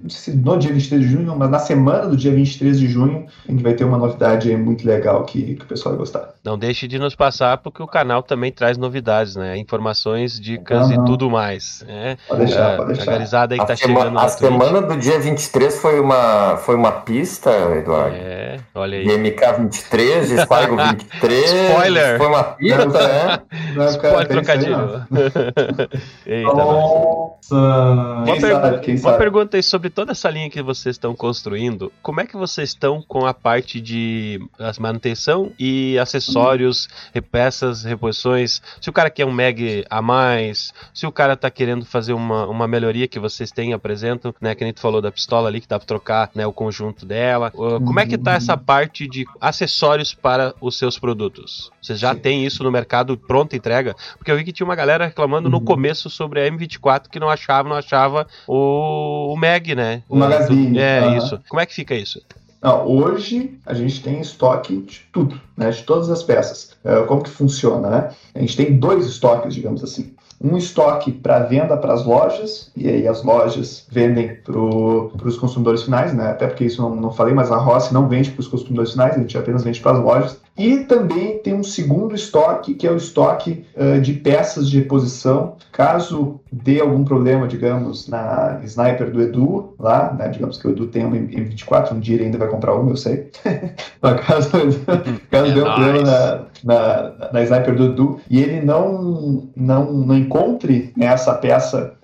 não sei se no dia 23 de junho, mas na semana do dia 23 de junho a gente vai ter uma novidade aí muito legal que o pessoal vai gostar. Não deixe de nos passar, porque o canal também traz novidades, né? Informações, dicas e tudo mais, né? Pode deixar. A garizada aí que tá chegando. A semana do dia 23 foi uma pista, Eduardo. Olha aí. MK23, de Spyro 23. Spoiler! Foi uma pista, né? Pode trocadilho. Eita, nossa. Uma pergunta aí sobre toda essa linha que vocês estão construindo. Como é que vocês estão com a parte de manutenção e acessórios, peças, reposições? Se o cara quer um mag a mais, se o cara tá querendo fazer uma melhoria que vocês têm, apresentam, né? Que nem tu falou da pistola ali, que dá pra trocar, né, o conjunto dela. Como é que tá essa parte de acessórios para os seus produtos? Vocês já têm isso no mercado pronta entrega? Porque eu vi que tinha uma galera reclamando no começo sobre a M24 que não achava o mag, né? O magazine. Isso. Como é que fica isso? Não, hoje a gente tem estoque de tudo, né? De todas as peças. Como que funciona, né? A gente tem dois estoques, digamos assim. Um estoque para venda para as lojas, e aí as lojas vendem para os consumidores finais, né? Até porque isso não falei, mas a Rossi não vende para os consumidores finais, a gente apenas vende para as lojas. E também tem um segundo estoque, que é o estoque de peças de reposição. Caso dê algum problema, digamos, na Sniper do Edu, lá, né? Digamos que o Edu tem uma M24, um dia ele ainda vai comprar uma, eu sei. Mas caso dê um problema na Sniper do Edu, e ele não encontre, né, essa peça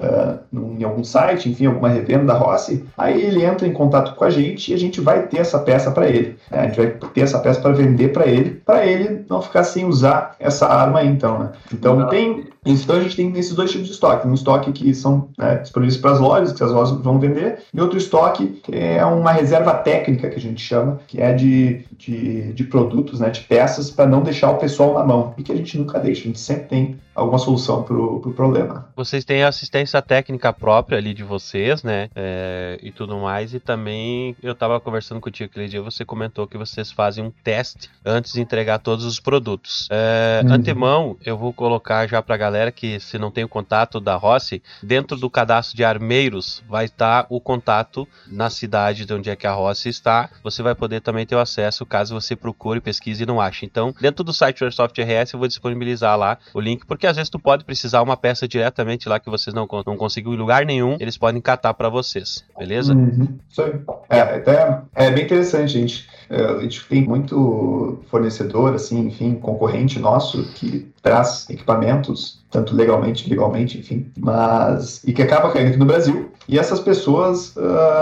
em algum site, enfim, alguma revenda da Rossi, aí ele entra em contato com a gente e a gente vai ter essa peça para ele, né? A gente vai ter essa peça para vender para ele não ficar sem usar essa arma aí, então, né? Então a gente tem esses dois tipos de estoque. Um estoque que são disponíveis para as lojas, que as lojas vão vender, e outro estoque que é uma reserva técnica, que a gente chama, que é de produtos, né, de peças, para não deixar o pessoal na mão, e que a gente nunca deixa, a gente sempre tem alguma solução pro problema. Vocês têm assistência técnica própria ali de vocês, né, e tudo mais, e também eu estava conversando contigo aquele dia, você comentou que vocês fazem um teste antes de entregar todos os produtos. Antemão, eu vou colocar já para a galera que, se não tem o contato da Rossi, dentro do cadastro de armeiros vai estar o contato na cidade de onde é que a Rossi está. Você vai poder também ter o acesso caso você procure, pesquise e não ache. Então, dentro do site do Airsoft RS eu vou disponibilizar lá o link, porque às vezes tu pode precisar uma peça diretamente lá que vocês não conseguiu em lugar nenhum, eles podem catar para vocês, beleza? Isso aí. É bem interessante, gente. A gente tem muito fornecedor, assim, enfim, concorrente nosso que traz equipamentos, tanto legalmente, ilegalmente, enfim, mas... e que acaba caindo aqui no Brasil. E essas pessoas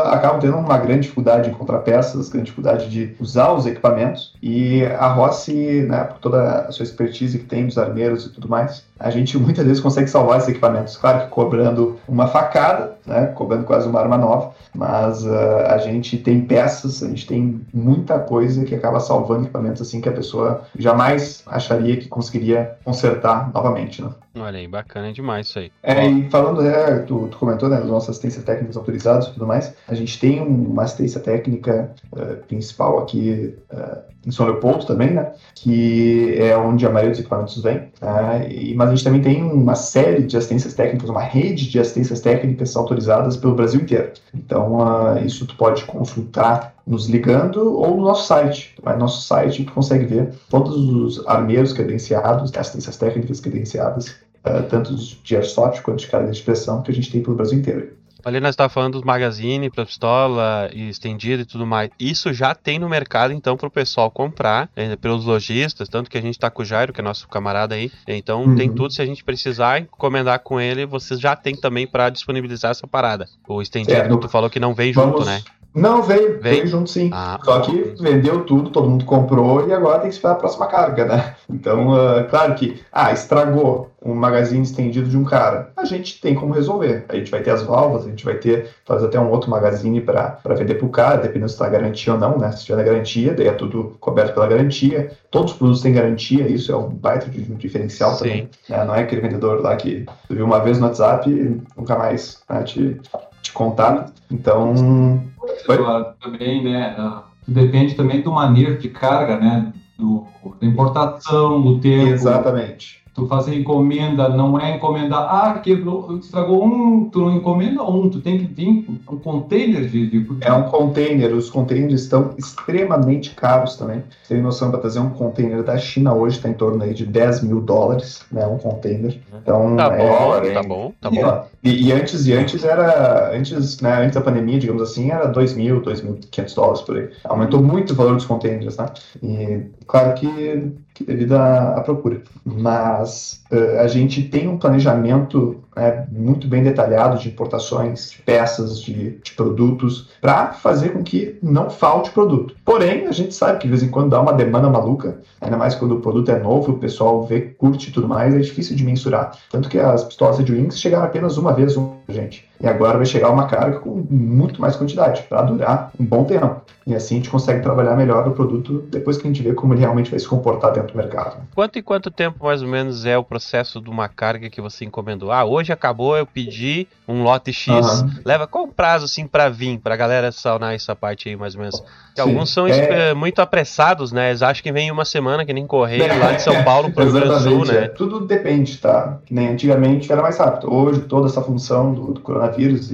acabam tendo uma grande dificuldade em encontrar peças, grande dificuldade de usar os equipamentos. E a Rossi, né, por toda a sua expertise que tem dos armeiros e tudo mais, a gente muitas vezes consegue salvar esses equipamentos. Claro que cobrando uma facada, né, cobrando quase uma arma nova, mas a gente tem peças, a gente tem muita muita coisa que acaba salvando equipamentos assim que a pessoa jamais acharia que conseguiria consertar novamente, né? Olha aí, bacana demais isso aí. É, e falando, tu comentou, né, das nossas assistências técnicas autorizadas e tudo mais, a gente tem uma assistência técnica principal aqui em São Leopoldo também, né, que é onde a maioria dos equipamentos vem, mas a gente também tem uma série de assistências técnicas, uma rede de assistências técnicas autorizadas pelo Brasil inteiro. Então, isso tu pode consultar nos ligando ou no nosso site. No nosso site tu consegue ver todos os armeiros credenciados, assistências técnicas credenciadas, tanto de airsoft quanto de carga de expressão que a gente tem pelo Brasil inteiro. Ali nós estávamos falando dos magazine para pistola e estendida e tudo mais. Isso já tem no mercado, então, para o pessoal comprar, pelos lojistas, tanto que a gente está com o Jairo, que é nosso camarada aí. Então, tem tudo. Se a gente precisar encomendar com ele, vocês já tem também para disponibilizar essa parada. O estendido, tu falou que não veio junto, né? Não, veio junto sim. Só que vendeu tudo, todo mundo comprou e agora tem que esperar a próxima carga, né? Então, claro que, estragou um magazine estendido de um cara. A gente tem como resolver. A gente vai ter as válvulas, a gente vai ter, talvez até um outro magazine para vender pro cara, dependendo se tá garantia ou não, né? Se tiver na garantia, daí é tudo coberto pela garantia. Todos os produtos têm garantia, isso é um baita de um diferencial também. Né? Não é aquele vendedor lá que tu viu uma vez no WhatsApp e nunca mais, né, te contar. Então... também, né, depende também do manejo de carga, né, da importação, do tempo. Exatamente. Tu faz encomenda, não é encomenda, quebrou, estragou um, tu não encomenda um, tu tem que vir um container de... É um container, os containers estão extremamente caros também. Você tem noção, para trazer um container da China hoje está em torno aí de $10 mil, né, um container. Então, tá bom. E antes antes da pandemia, digamos assim, era $2.000, $2.500 por aí. Aumentou muito o valor dos containers, né? E claro que devido à procura. Mas a gente tem um planejamento muito bem detalhado de importações, de peças, de produtos, para fazer com que não falte produto. Porém, a gente sabe que de vez em quando dá uma demanda maluca, ainda mais quando o produto é novo, o pessoal vê, curte e tudo mais, é difícil de mensurar. Tanto que as pistolas Red Wings chegaram apenas uma vez, gente. E agora vai chegar uma carga com muito mais quantidade, para durar um bom tempo. E assim a gente consegue trabalhar melhor o produto depois que a gente vê como ele realmente vai se comportar dentro do mercado. Quanto tempo mais ou menos é o processo de uma carga que você encomendou? Hoje acabou, eu pedi um lote X. Leva qual prazo assim para vir, pra galera sanar essa parte aí mais ou menos? Alguns são muito apressados, né? Eles acham que vem uma semana, que nem correio lá de São Paulo para o Rio Grande do Sul, né? Tudo depende, tá? Que nem antigamente era mais rápido. Hoje toda essa função do coronavírus,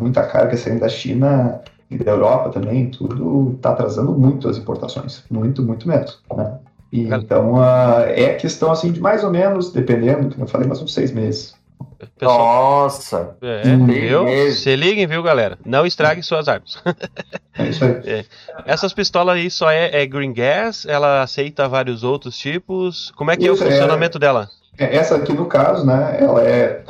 muita carga saindo da China e da Europa também, tudo está atrasando muito as importações, muito, muito mesmo, né? E, então é questão assim de mais ou menos, dependendo, como eu falei, mais uns 6 meses. Pessoal. Nossa! Viu? Se liguem, viu, galera? Não estraguem suas armas. É isso aí. Essas pistolas aí só é green gas, ela aceita vários outros tipos. Como é que é o funcionamento dela? Essa aqui, no caso, né, ela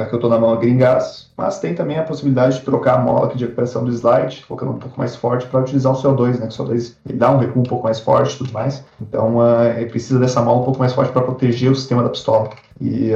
que eu tô na mão, a green gas, mas tem também a possibilidade de trocar a mola aqui de recuperação do slide, colocando um pouco mais forte, para utilizar o CO2, né, que o CO2 ele dá um recuo um pouco mais forte e tudo mais. Então, precisa dessa mola um pouco mais forte para proteger o sistema da pistola. E,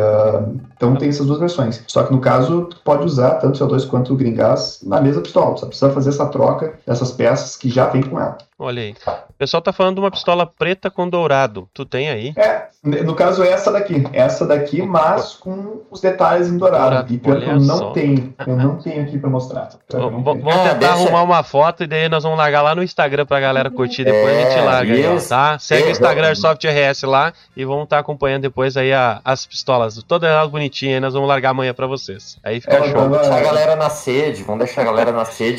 então, tem essas duas versões. Só que, no caso, tu pode usar tanto o CO2 quanto o green gas na mesma pistola. Você precisa fazer essa troca dessas peças que já vem com ela. Olha aí. O pessoal tá falando de uma pistola preta com dourado. Tu tem aí? No caso, essa daqui, mas com os detalhes em dourado. E pior que eu não tenho aqui pra mostrar. Vamos arrumar uma foto e daí nós vamos largar lá no Instagram pra galera curtir. Depois a gente larga aí, tá? Segue o Instagram Airsoft RS lá e vamos estar acompanhando depois aí as pistolas. Todas elas bonitinhas aí, nós vamos largar amanhã pra vocês. Aí fica show. Vamos deixar a galera na sede,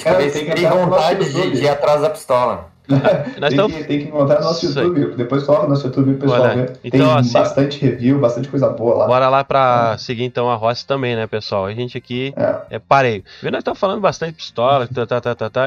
pra ver se tem vontade de ir atrás da pistola. Tem que encontrar no nosso YouTube. Depois coloca no nosso YouTube, o pessoal vê. Então, tem bastante review, bastante coisa boa lá. Bora lá pra seguir então a Rossi também, né, pessoal? A gente aqui é pareio. Nós estamos falando bastante de pistola,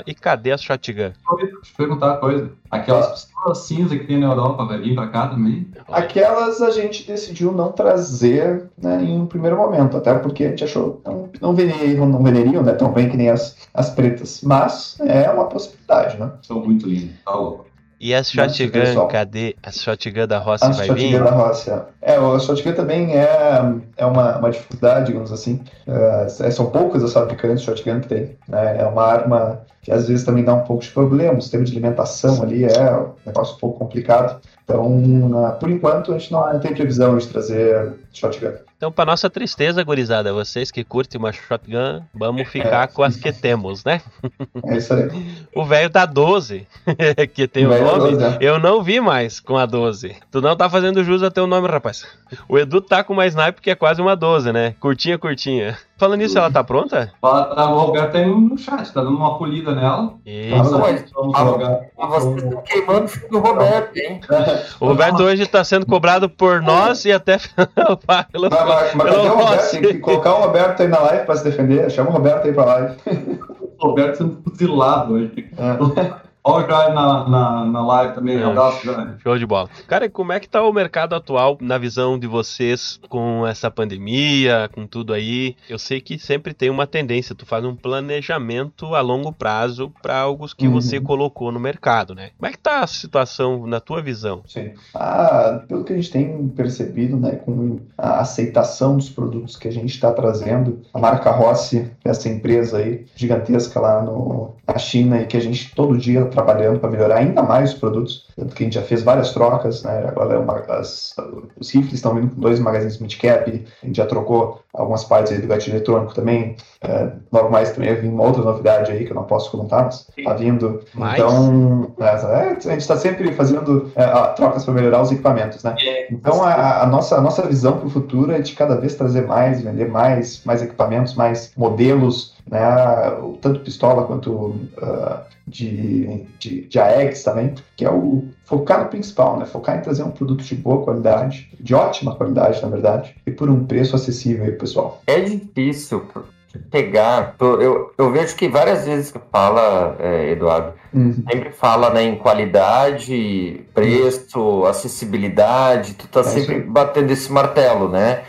e cadê a shotgun? Deixa eu te perguntar uma coisa. Aquelas pistolas cinza que tem na Europa, vai vir pra cá também? Aquelas a gente decidiu não trazer, né, em um primeiro momento, até porque a gente achou não venderiam, né, tão bem que nem as pretas. Mas é uma possibilidade, né? São muito lindas. E a shotgun, cadê? A shotgun da Rossi vai vir? A shotgun da Rossi, é. A shotgun também é uma dificuldade, digamos assim. São poucas as fabricantes de shotgun que tem, né? É uma arma que às vezes também dá um pouco de problema. O sistema de alimentação ali é um negócio um pouco complicado. Então, por enquanto, a gente não tem previsão de trazer shotgun. Então, para nossa tristeza, gurizada, vocês que curtem uma shotgun, vamos ficar com as que temos, né? É isso aí. O velho da 12, que tem o nome, 12, né? Eu não vi mais com a 12. Tu não tá fazendo jus a teu nome, rapaz. O Edu tá com uma sniper que é quase uma 12, né? Curtinha, curtinha. Falando nisso, ela tá pronta? O Roberto tá indo no chat, tá dando uma polida nela. Isso. Vocês estão queimando o filho do Roberto, hein? O Roberto hoje tá sendo cobrado por nós e até pelo... Mas tem que colocar o Roberto aí na live pra se defender. Chama o Roberto aí pra live. O Roberto sendo fuzilado hoje. Olha o Joy na live também, abraço, Joy. Show de bola. Cara, como é que tá o mercado atual na visão de vocês com essa pandemia, com tudo aí? Eu sei que sempre tem uma tendência, tu faz um planejamento a longo prazo para algo que você colocou no mercado, né? Como é que tá a situação na tua visão? Sim. Pelo que a gente tem percebido, né, com a aceitação dos produtos que a gente está trazendo, a marca Rossi, essa empresa aí gigantesca lá na China e que a gente todo dia trabalhando para melhorar ainda mais os produtos, tanto que a gente já fez várias trocas, né? Agora os rifles estão vindo com 2 magazines midcap, a gente já trocou algumas partes aí do gatilho eletrônico também, logo mais também vem uma outra novidade aí que eu não posso contar, mas tá vindo, mais? Então a gente está sempre fazendo trocas para melhorar os equipamentos, né? Então a nossa visão para o futuro é de cada vez trazer mais, vender mais equipamentos, mais modelos, né? Tanto pistola quanto de AEGs também, que é o focado principal, né? Focar em trazer um produto de boa qualidade, de ótima qualidade, na verdade, e por um preço acessível aí, pessoal. É difícil pegar, eu vejo que várias vezes que fala, Eduardo, sempre fala, né, em qualidade, preço, acessibilidade, tu tá sempre batendo esse martelo, né?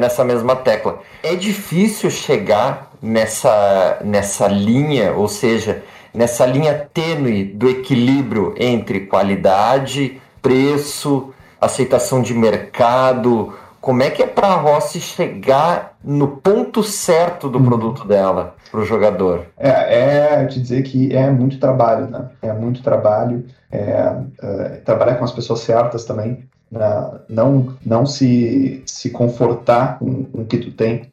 Nessa mesma tecla. É difícil chegar nessa linha, ou seja, nessa linha tênue do equilíbrio entre qualidade, preço, aceitação de mercado. Como é que é para a Rossi chegar no ponto certo do produto dela, para o jogador? Te dizer que é muito trabalho, né? É muito trabalho, trabalhar com as pessoas certas também, né? Não se confortar com o que tu tem.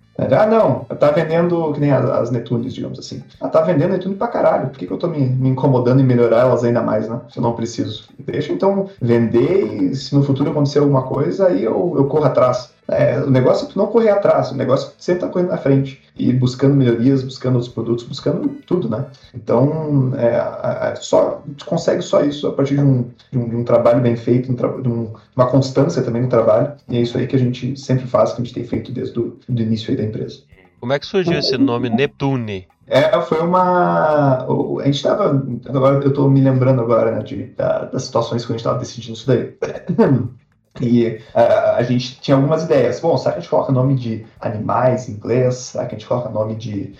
Não, tá vendendo que nem as Neptunes, digamos assim. Tá vendendo Neptune pra caralho. Por que eu tô me incomodando em melhorar elas ainda mais, né? Se eu não preciso. Deixa então vender e se no futuro acontecer alguma coisa, aí eu corro atrás. O negócio é tu não correr atrás, o negócio é tu sempre tá correndo na frente e buscando melhorias, buscando os produtos, buscando tudo, né? Então, tu consegue só isso a partir de um trabalho bem feito, uma constância também no trabalho, e é isso aí que a gente sempre faz, que a gente tem feito desde do início aí da empresa. Como é que surgiu esse nome Neptune? Foi uma... A gente estava... Agora eu estou me lembrando agora, né, das situações que a gente estava decidindo isso daí. E a gente tinha algumas ideias. Bom, será que a gente coloca nome de animais em inglês? Será que a gente coloca nome de...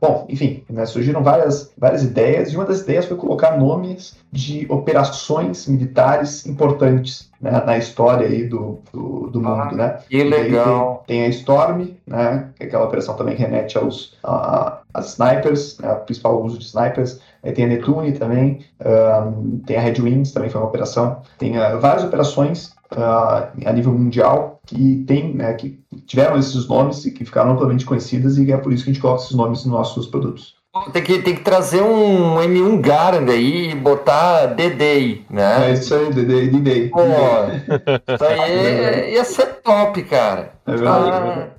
Bom, enfim, né, surgiram várias ideias. E uma das ideias foi colocar nomes de operações militares importantes, né, na história aí do mundo, né? Que legal! Tem a Storm, né, que é aquela operação também que remete às snipers, né, o principal uso de snipers. Aí tem a Neptune também, tem a Red Wings, também foi uma operação. Tem várias operações a nível mundial que tem, né, que tiveram esses nomes e que ficaram amplamente conhecidas, e é por isso que a gente coloca esses nomes nos nossos produtos. Tem que trazer um M1 Garand aí e botar DD, né? É isso aí, DD, DD. Pô, isso aí ia ser top, cara. É verdade.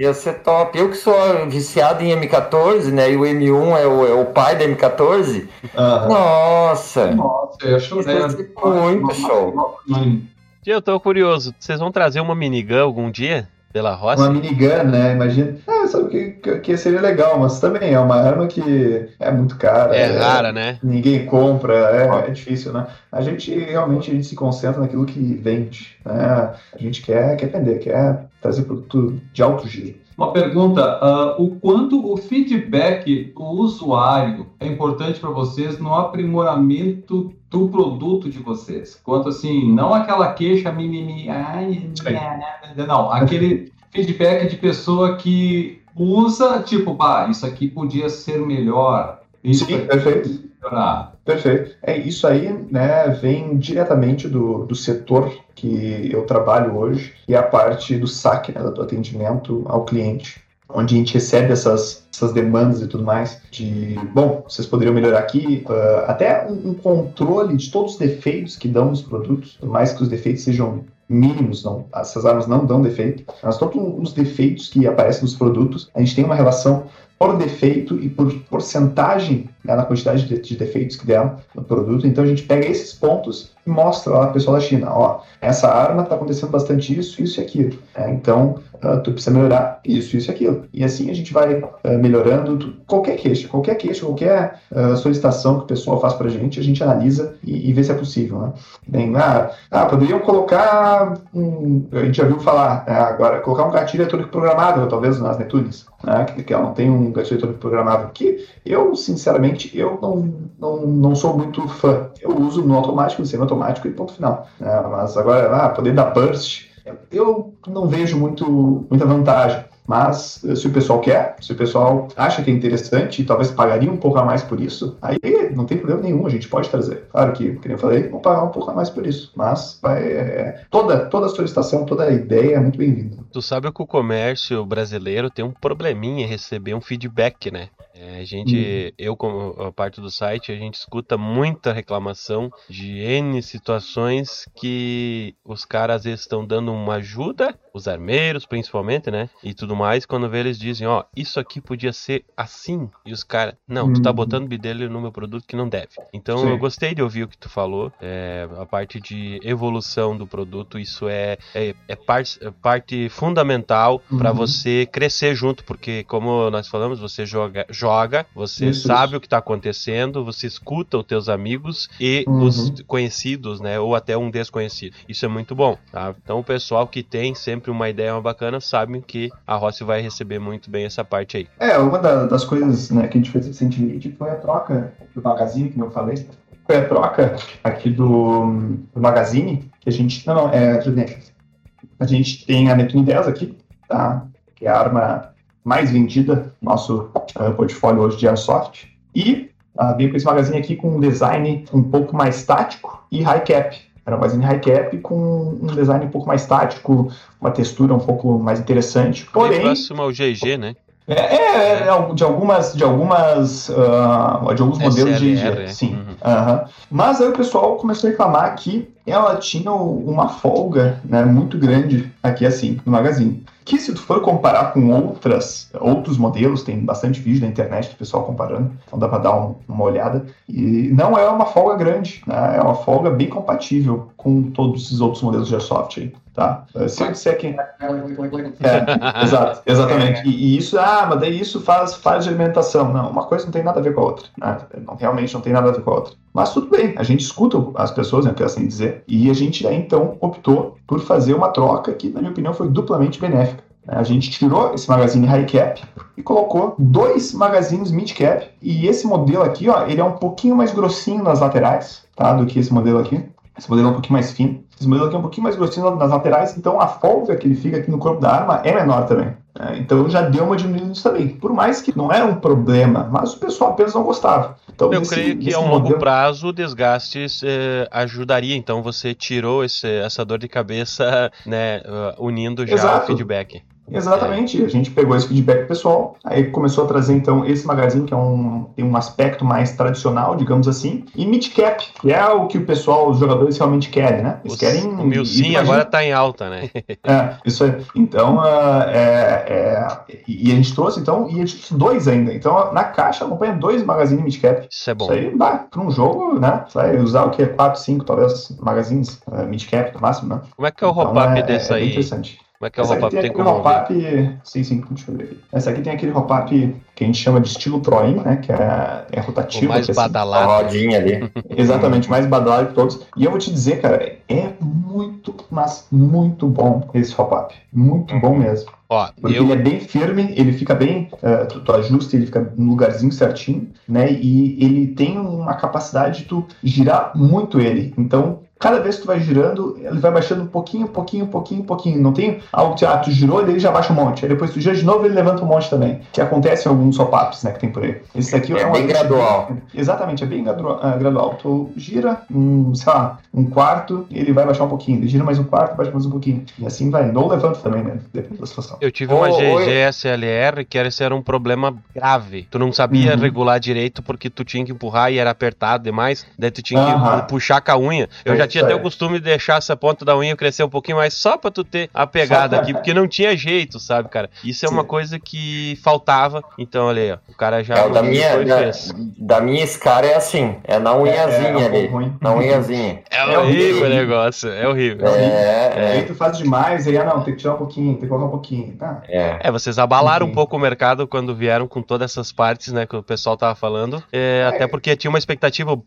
Ia ser top. Eu que sou viciado em M14, né? E o M1 é o pai da M14. Nossa, eu achei muito show. Eu tô curioso, vocês vão trazer uma minigun algum dia? Pela Rossi? Uma minigun, né? Imagina. Sabe que seria legal, mas também é uma arma que é muito cara. É rara, né? Ninguém compra, é difícil, né? A gente se concentra naquilo que vende, né? A gente quer vender, quer trazer produto de alto giro. Uma pergunta, o quanto o feedback do usuário é importante para vocês no aprimoramento do produto de vocês. Quanto assim, não aquela queixa mimimi, ai, não, aquele feedback de pessoa que usa, tipo, bah, isso aqui podia ser melhor. Isso sim, perfeito. Melhorar. Perfeito. É, isso aí, né, vem diretamente do setor que eu trabalho hoje, que é a parte do saque, né, do atendimento ao cliente, onde a gente recebe essas demandas e tudo mais, de, bom, vocês poderiam melhorar aqui, até um controle de todos os defeitos que dão nos produtos, por mais que os defeitos sejam mínimos, não, essas armas não dão defeito, mas todos os defeitos que aparecem nos produtos, a gente tem uma relação por defeito e por porcentagem, né, na quantidade de defeitos que deram no produto. Então a gente pega esses pontos e mostra lá para o pessoal da China, ó, essa arma está acontecendo bastante isso, isso e aquilo. É, então tu precisa melhorar isso, isso e aquilo. E assim a gente vai melhorando qualquer queixa, qualquer solicitação que o pessoal faz para a gente analisa e vê se é possível. Né? Bem, poderiam colocar, a gente já viu falar, né, agora, colocar um gatilho eletrônico programável, talvez nas Neptunes, né, que ela não tem um gatilho eletrônico programável, que eu, sinceramente, eu não sou muito fã. Eu uso no automático, no semi-automático e ponto final. É, mas agora, poder dar burst, eu não vejo muita vantagem. Mas se o pessoal quer, se o pessoal acha que é interessante e talvez pagaria um pouco a mais por isso, aí não tem problema nenhum, a gente pode trazer. Claro que, como eu falei, vão pagar um pouco a mais por isso, mas toda solicitação, toda a ideia é muito bem-vinda. Tu sabe que o comércio brasileiro tem um probleminha em receber um feedback, né? A gente, eu como a parte do site, a gente escuta muita reclamação de N situações que os caras às vezes estão dando uma ajuda, os armeiros principalmente, né, e tudo mais, quando vê eles dizem, ó, isso aqui podia ser assim, e os caras, não, tu tá botando bedelho no meu produto que não deve. Então sim, eu gostei de ouvir o que tu falou, a parte de evolução do produto, isso é parte fundamental para você crescer junto, porque como nós falamos, você joga, você isso, sabe isso. O que está acontecendo, você escuta os teus amigos e os conhecidos, né, ou até um desconhecido. Isso é muito bom, tá? Então o pessoal que tem sempre uma ideia bacana sabe que a Rossi vai receber muito bem essa parte aí. É, uma das coisas, né, que a gente fez recentemente foi a troca do magazine, que eu falei, foi a troca aqui do magazine, que a gente, a gente tem a Neptune 10 aqui, tá, que é a arma mais vendida, nosso portfólio hoje de Airsoft, e veio com esse magazine aqui com um design um pouco mais tático e high cap, era um magazine high cap com um design um pouco mais tático, uma textura um pouco mais interessante, porém... Bem próximo ao GG, né? De alguns modelos SRS, de GG, sim. Mas aí o pessoal começou a reclamar que ela tinha uma folga, né, muito grande aqui assim, no magazine. Que se tu for comparar com outros modelos, tem bastante vídeo na internet do pessoal comparando, então dá para dar uma olhada. E não é uma folga grande, né? É uma folga bem compatível com todos esses outros modelos de Airsoft aí, tá? Se eu disser que... Exatamente. E isso, mas daí isso faz de alimentação. Não, uma coisa não tem nada a ver com a outra, né? Realmente não tem nada a ver com a outra. Mas tudo bem, a gente escuta as pessoas, né, por assim dizer, e a gente aí então optou por fazer uma troca que, na minha opinião, foi duplamente benéfica. A gente tirou esse magazine high cap e colocou dois magazinhos mid cap, e esse modelo aqui, ó, ele é um pouquinho mais grossinho nas laterais, tá, do que esse modelo aqui. Esse modelo é um pouquinho mais fino, esse modelo aqui é um pouquinho mais grossinho nas laterais, então a folga que ele fica aqui no corpo da arma é menor também. Então já deu uma diminuição nisso também, por mais que não era um problema, mas o pessoal apenas não gostava. Então, eu creio que a um longo prazo o desgaste ajudaria, então você tirou essa dor de cabeça, né, unindo já o feedback. Exatamente, a gente pegou esse feedback pessoal, aí começou a trazer então esse magazine que tem um aspecto mais tradicional, digamos assim, e mid-cap, que é o que o pessoal, os jogadores realmente querem, né? Eles querem... O milzinho agora tá em alta, né? Isso aí. Então, e a gente trouxe, então, e a gente trouxe dois ainda. Então, na caixa acompanha dois magazines mid-cap. Isso é bom. Isso aí, pra um jogo, né? Isso aí, usar o que? 4, 5, talvez, magazines mid-cap, no máximo, né? Como é que é o hop-up desse aí? É interessante. Como é que é o hop-up? Tem como hop-up... Sim, deixa eu ver aqui. Essa aqui tem aquele hop-up que a gente chama de estilo Troin, né? Que é rotativo. O mais badalado. Assim, rodinha ali. Exatamente, mais badalado que todos. E eu vou te dizer, cara, é muito mas muito bom esse pop-up. Muito bom mesmo. Ó, porque ele é bem firme, ele fica bem, tu ajusta, ele fica no lugarzinho certinho, né? E ele tem uma capacidade de tu girar muito ele. Então, cada vez que tu vai girando, ele vai baixando pouquinho. Não tem algo que, tu girou, ele já baixa um monte. Aí depois tu gira de novo, ele levanta um monte também. Que acontece em alguns pop-ups, né, que tem por aí. Esse daqui é bem gradual. Exatamente, é bem gradual. Tu gira, sei lá, um quarto, ele vai baixar um pouquinho. Ele gira mais um quarto, baixa mais um pouquinho. E assim vai. Não levanta também, né? Depende da situação. Eu tive uma GSLR que esse era um problema grave. Tu não sabia regular direito porque tu tinha que empurrar e era apertado demais. Daí tu tinha que puxar com a unha. Eu já tinha até o costume de deixar essa ponta da unha crescer um pouquinho mais só pra tu ter a pegada aqui, porque não tinha jeito, sabe, cara? Isso é uma coisa que faltava. Então, olha aí, ó. O cara já... Da minha Scar é assim. É na unhazinha ali. Na unhazinha. É horrível o negócio. É horrível. Aí tu faz demais, aí tem que tirar um pouquinho, tem que colocar um pouquinho, tá? Vocês abalaram um pouco o mercado quando vieram com todas essas partes, né, que o pessoal tava falando. Até porque tinha uma expectativa,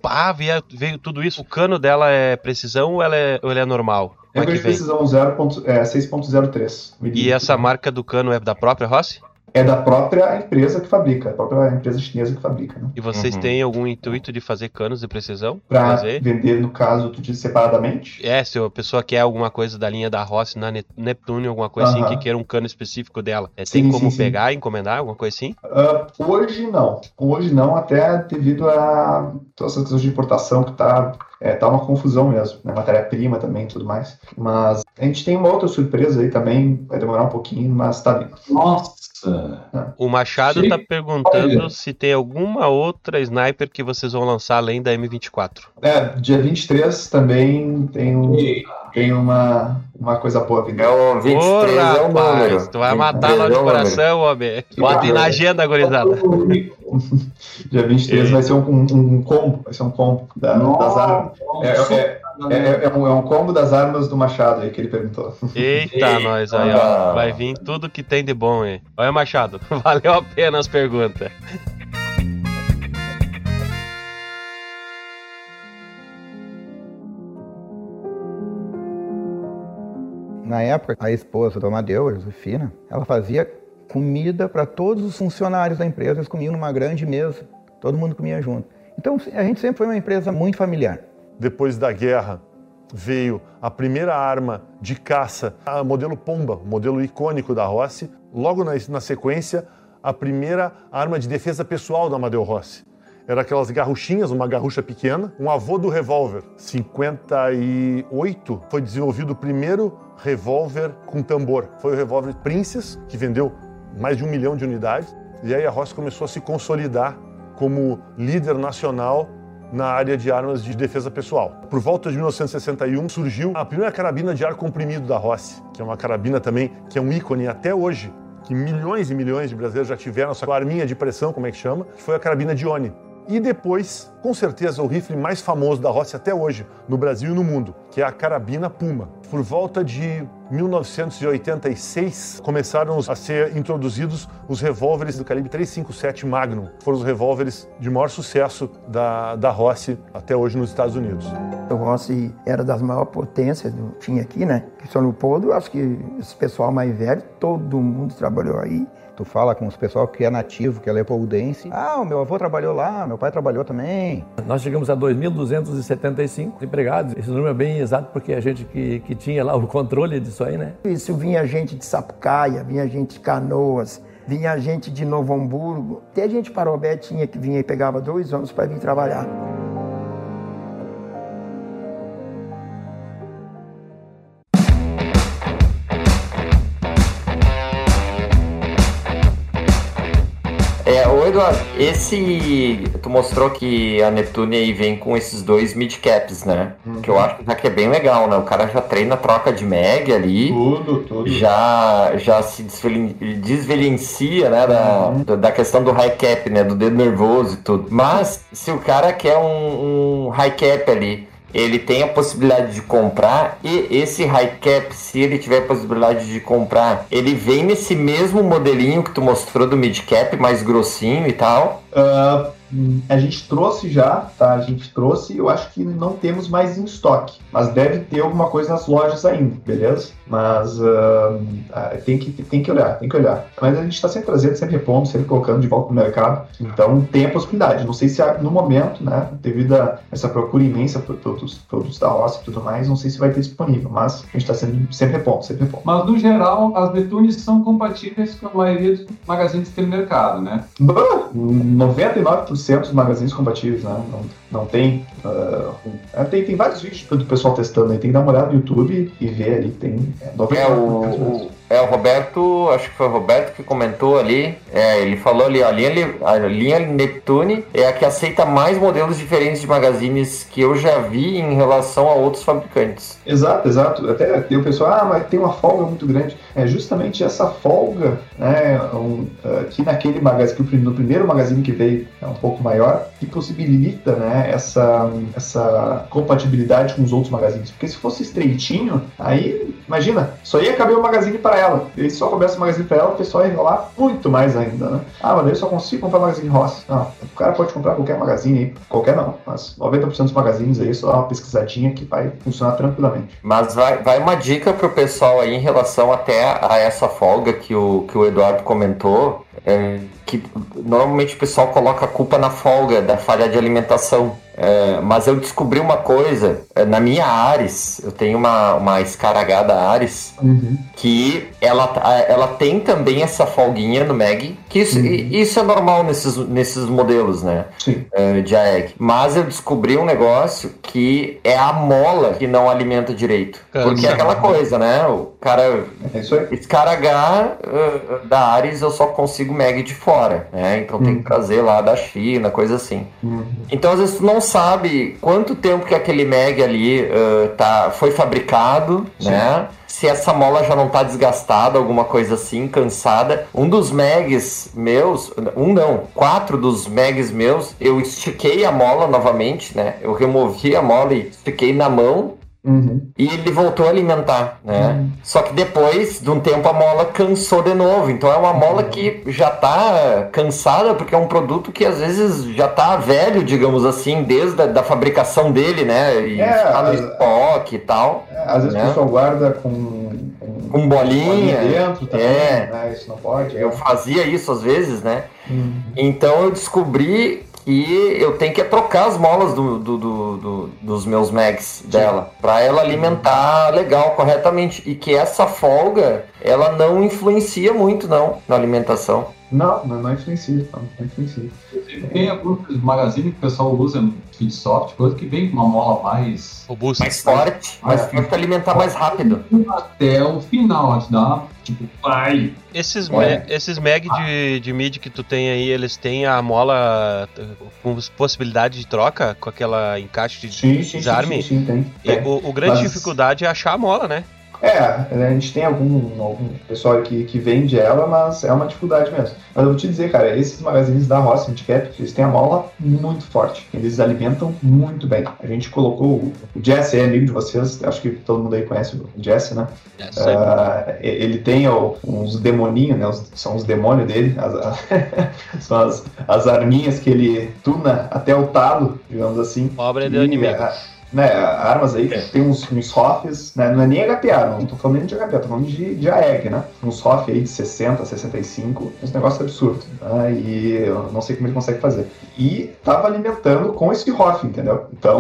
veio tudo isso. O cano dela é precisão ou ela é normal? Eu vejo precisão 6.03. E essa marca do cano é da própria Rossi? É da própria empresa que fabrica, a própria empresa chinesa que fabrica. Né? E vocês têm algum intuito de fazer canos de precisão? Para vender, no caso, tu diz separadamente? Se a pessoa quer alguma coisa da linha da Rossi, na Neptune, alguma coisa assim, que queira um cano específico dela. Tem como pegar, encomendar, alguma coisa assim? Hoje não. Hoje não, até devido a todas essas coisas de importação que tá uma confusão mesmo, né? Matéria-prima também e tudo mais. Mas a gente tem uma outra surpresa aí também, vai demorar um pouquinho, mas tá vindo. Nossa! O Machado tá perguntando se tem alguma outra sniper que vocês vão lançar além da M24. Dia 23 também tem uma coisa boa vindo. 23 é o número. Tu vai matar lá de coração, homem. Bota na agenda, gurizada. Dia 23 vai ser um combo, vai ser um combo das armas. É um combo das armas do Machado aí que ele perguntou. Eita, nós aí, ó. Vai vir tudo que tem de bom aí. Olha, Machado, valeu a pena as perguntas. Na época, a esposa do Amadeu, a Josefina, ela fazia comida para todos os funcionários da empresa. Eles comiam numa grande mesa, todo mundo comia junto. Então, a gente sempre foi uma empresa muito familiar. Depois da guerra, veio a primeira arma de caça, a modelo Pomba, modelo icônico da Rossi. Logo na sequência, a primeira arma de defesa pessoal da Amadeo Rossi. Era aquelas garruchinhas, uma garrucha pequena, um avô do revólver. Em 58 foi desenvolvido o primeiro revólver com tambor. Foi o revólver Princess, que vendeu mais de 1 milhão de unidades. E aí a Rossi começou a se consolidar como líder nacional na área de armas de defesa pessoal. Por volta de 1961, surgiu a primeira carabina de ar comprimido da Rossi, que é uma carabina também, que é um ícone até hoje, que milhões e milhões de brasileiros já tiveram, a sua arminha de pressão, como é que chama, que foi a carabina Dione. E depois, com certeza, o rifle mais famoso da Rossi até hoje, no Brasil e no mundo, que é a carabina Puma. Por volta de 1986, começaram a ser introduzidos os revólveres do calibre 357 Magnum. Foram os revólveres de maior sucesso da Rossi até hoje nos Estados Unidos. O Rossi era das maiores potências que tinha aqui, né? São Leopoldo, acho que esse pessoal mais velho, todo mundo trabalhou aí. Tu fala com os pessoal que é nativo, que é leopoldense. O meu avô trabalhou lá, meu pai trabalhou também. Nós chegamos a 2.275 empregados. Esse número é bem exato porque a gente que tinha lá o controle disso aí, né? Isso vinha gente de Sapucaia, vinha gente de Canoas, vinha gente de Novo Hamburgo. Até gente de Parobé tinha que vinha e pegava 2 anos para vir trabalhar. Ô Eduardo, tu mostrou que a Neptune aí vem com esses 2 mid-caps, né? Que eu acho que é bem legal, né? O cara já treina a troca de mag ali. Tudo. Já se desvencia, né? Da questão do high cap, né? Do dedo nervoso e tudo. Mas, se o cara quer um high cap ali, ele tem a possibilidade de comprar, e esse high cap, se ele tiver a possibilidade de comprar, ele vem nesse mesmo modelinho que tu mostrou do mid cap, mais grossinho e tal? A gente trouxe já, tá? A gente trouxe, eu acho que não temos mais em estoque, mas deve ter alguma coisa nas lojas ainda, beleza? Mas tem que olhar, tem que olhar. Mas a gente está sempre trazendo, sempre repondo, sempre colocando de volta no mercado, então tem a possibilidade. Não sei se no momento, né, devido a essa procura imensa por produtos da roça e tudo mais, não sei se vai ter disponível, mas a gente está sempre repondo, sempre repondo. Mas no geral, as Neptunes são compatíveis com a maioria dos magazines que tem no mercado, né? 99% dos magazines compatíveis, né? Não tem, tem vários vídeos do pessoal testando aí, tem que dar uma olhada no YouTube e ver ali, tem 99%. O Roberto, acho que foi o Roberto que comentou ali, ele falou ali, ó, a linha Neptune é a que aceita mais modelos diferentes de magazines que eu já vi em relação a outros fabricantes. Exato, exato. Até tem o pessoal, mas tem uma folga muito grande. É justamente essa folga, né, que naquele magazine, no primeiro magazine que veio é um pouco maior, que possibilita, né, essa compatibilidade com os outros magazines. Porque se fosse estreitinho, aí, imagina, só ia caber o magazine para ela, e só começa o magazine para ela, o pessoal ia enrolar muito mais ainda, né? Mas eu só consigo comprar magazine Rossi. Não, o cara pode comprar qualquer magazine aí, qualquer não, mas 90% dos magazines aí, só dá uma pesquisadinha que vai funcionar tranquilamente. Mas vai uma dica pro pessoal aí em relação até a essa folga que o Eduardo comentou, que normalmente o pessoal coloca a culpa na folga da falha de alimentação. Mas eu descobri uma coisa, na minha Ares, eu tenho uma escaragada Ares, que ela tem também essa folguinha no mag, que isso é normal nesses modelos, né? Sim. De AEG. Mas eu descobri um negócio que é a mola que não alimenta direito. Porque é aquela coisa, né? O cara, escaragá da Ares eu só consigo mag de fora, né? Então tem que trazer lá da China, coisa assim. Então às vezes tu não sabe quanto tempo que aquele mag ali foi fabricado, sim, né? Se essa mola já não tá desgastada, alguma coisa assim, cansada. Um dos mags meus, quatro dos mags meus, eu estiquei a mola novamente, né? Eu removi a mola e estiquei na mão. E ele voltou a alimentar, né? Só que depois de um tempo a mola cansou de novo. Então é uma mola que já tá cansada, porque é um produto que às vezes já tá velho, digamos assim, desde a da fabricação dele, né? E ficar no estoque e tal. Às vezes o pessoal guarda com bolinha dentro também, né? Isso não pode. Eu fazia isso às vezes, né? Então eu descobri que eu tenho que trocar as molas dos meus mags dela, para ela alimentar legal, corretamente, e que essa folga, ela não influencia muito não na alimentação. Não influencia, não influencia. Tem alguns magazines que o pessoal usa no soft, coisa que vem com uma mola mais robusta, mais forte, mas tem que alimentar mais rápido. Até o final, acho que dá tipo, vai! Esses mag de mid que tu tem aí, eles têm a mola com possibilidade de troca com aquela encaixe de desarme? Sim, tem. O grande dificuldade é achar a mola, né? A gente tem algum pessoal que vende ela, mas é uma dificuldade mesmo. Mas eu vou te dizer, cara, esses magazines da Rossi Handicap, eles têm a mola muito forte. Eles alimentam muito bem. A gente colocou o Jesse, é amigo de vocês, acho que todo mundo aí conhece o Jesse, né? Ele tem uns demoninhos, né? São os demônios dele. São as arminhas que ele tuna até o talo, digamos assim. Pobre de inimigo. Né, armas aí, tem uns ROFs, né, não é nem HPA, não tô falando nem de HPA, tô falando de AEG, né, uns ROF aí de 60, 65, esse negócio é absurdo, né, e eu não sei como ele consegue fazer, e tava alimentando com esse ROF, entendeu, então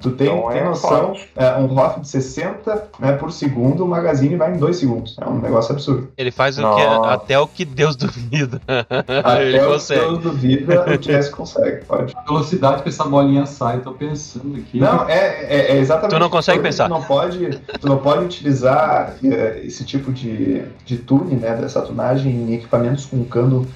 tu tem, então tem noção, um ROF de 60, né, por segundo, o magazine vai em 2 segundos, é um negócio absurdo. Ele faz até o que Deus duvida, até o que Deus duvida, o Jesse consegue, pode. A velocidade que essa bolinha sai, tô pensando aqui, é exatamente. Tu não consegue pensar. Tu não pode utilizar esse tipo de tune, né, dessa tunagem em equipamentos com cano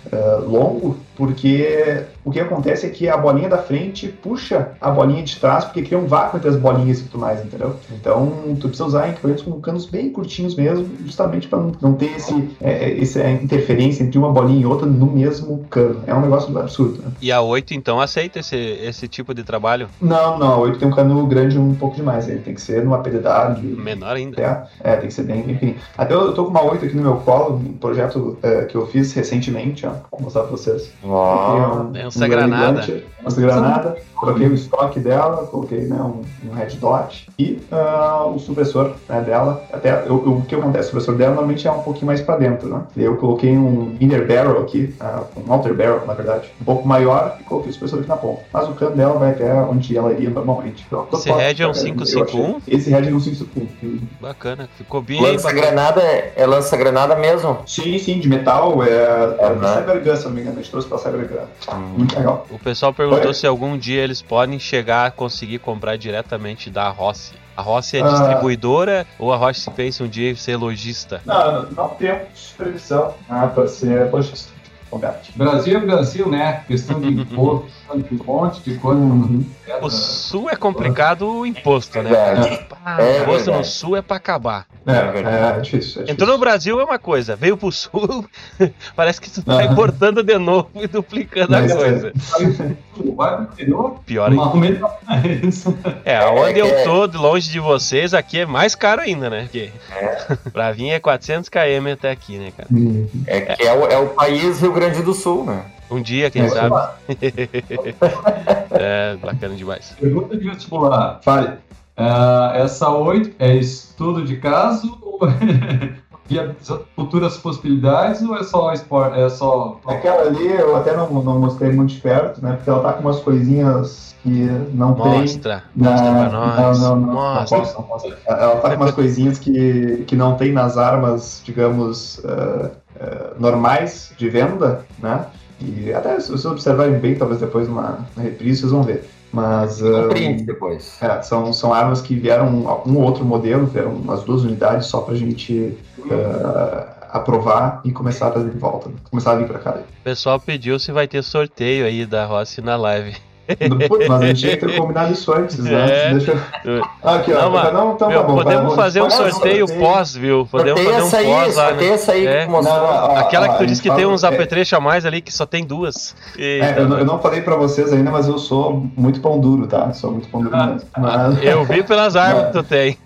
longo, porque o que acontece é que a bolinha da frente puxa a bolinha de trás, porque cria um vácuo entre as bolinhas e tudo mais, entendeu? Então, tu precisa usar equipamentos com canos bem curtinhos mesmo, justamente para não ter essa interferência entre uma bolinha e outra no mesmo cano. É um negócio absurdo, né? E a 8, então, aceita esse tipo de trabalho? Não, a 8 tem um cano grande um pouco demais. Ele tem que ser numa pedidade menor ainda. Tem que ser bem pequenininho. Até eu tô com uma 8 aqui no meu colo, um projeto que eu fiz recentemente, ó. Vou mostrar pra vocês. Ó, lança granada. Lança granada, troquei o estoque dela, coloquei, né, um red dot e o supressor, né, dela. Até o que acontece, o supressor dela normalmente é um pouquinho mais pra dentro, né? Eu coloquei um inner barrel aqui, um outer barrel, na verdade, um pouco maior, e coloquei o supressor aqui na ponta. Mas o cano dela vai até onde ela iria normalmente. Então, esse red é um 551? Esse red é um 551. Bacana, ficou bem. Lança-granada é lança-granada mesmo? Sim, sim, de metal, é da Cybergun, se não me engano, a gente trouxe pra Cybergun. Muito legal. O pessoal perguntou se algum dia eles podem chegar a conseguir comprar diretamente da Rossi. A Rossi é distribuidora ou a Rossi pensa um dia ser lojista? Não temos previsão para ser lojista. Brasil é Brasil, né? Questão de imposto, de monte de coisa. O Sul é complicado, o imposto, né? O imposto no Sul é pra acabar. É difícil. Entrou no Brasil é uma coisa, veio pro Sul, parece que tu tá importando de novo e duplicando a coisa. Pior ainda. Onde eu tô, longe de vocês, aqui é mais caro ainda, né? Porque pra vir é 400 km até aqui, né, cara? É o país Rio Grande do Sul, né? Um dia, quem sabe. Bacana demais. Pergunta de vestibular. Fale. Essa 8 é estudo de caso ou futuras possibilidades ou é só esporte? Aquela ali eu até não mostrei muito de perto, né? Porque ela tá com umas coisinhas que não mostra, tem. Mostra pra nós. Não, mostra. Não mostra. Ela tá com umas coisinhas que não tem nas armas, digamos, normais de venda, né? E até se vocês observarem bem, talvez depois numa reprise vocês vão ver. Mas depois. São armas que vieram um ou outro modelo, vieram umas duas unidades só pra gente aprovar e começar a trazer de volta, começar a vir pra cá. O pessoal pediu se vai ter sorteio aí da Rossi na live. Putz, mas a gente tinha que ter combinado isso antes, né? Aqui, ó. Podemos fazer um sorteio pós, viu? Podemos fazer um pós lá, né? Essa aí que mostrou. Aquela que tu disse que tem uns apetrechos a mais ali, que só tem duas. Eu não falei pra vocês ainda, mas eu sou muito pão duro, tá? Sou muito pão duro mesmo. Eu vi pelas armas que tu tem.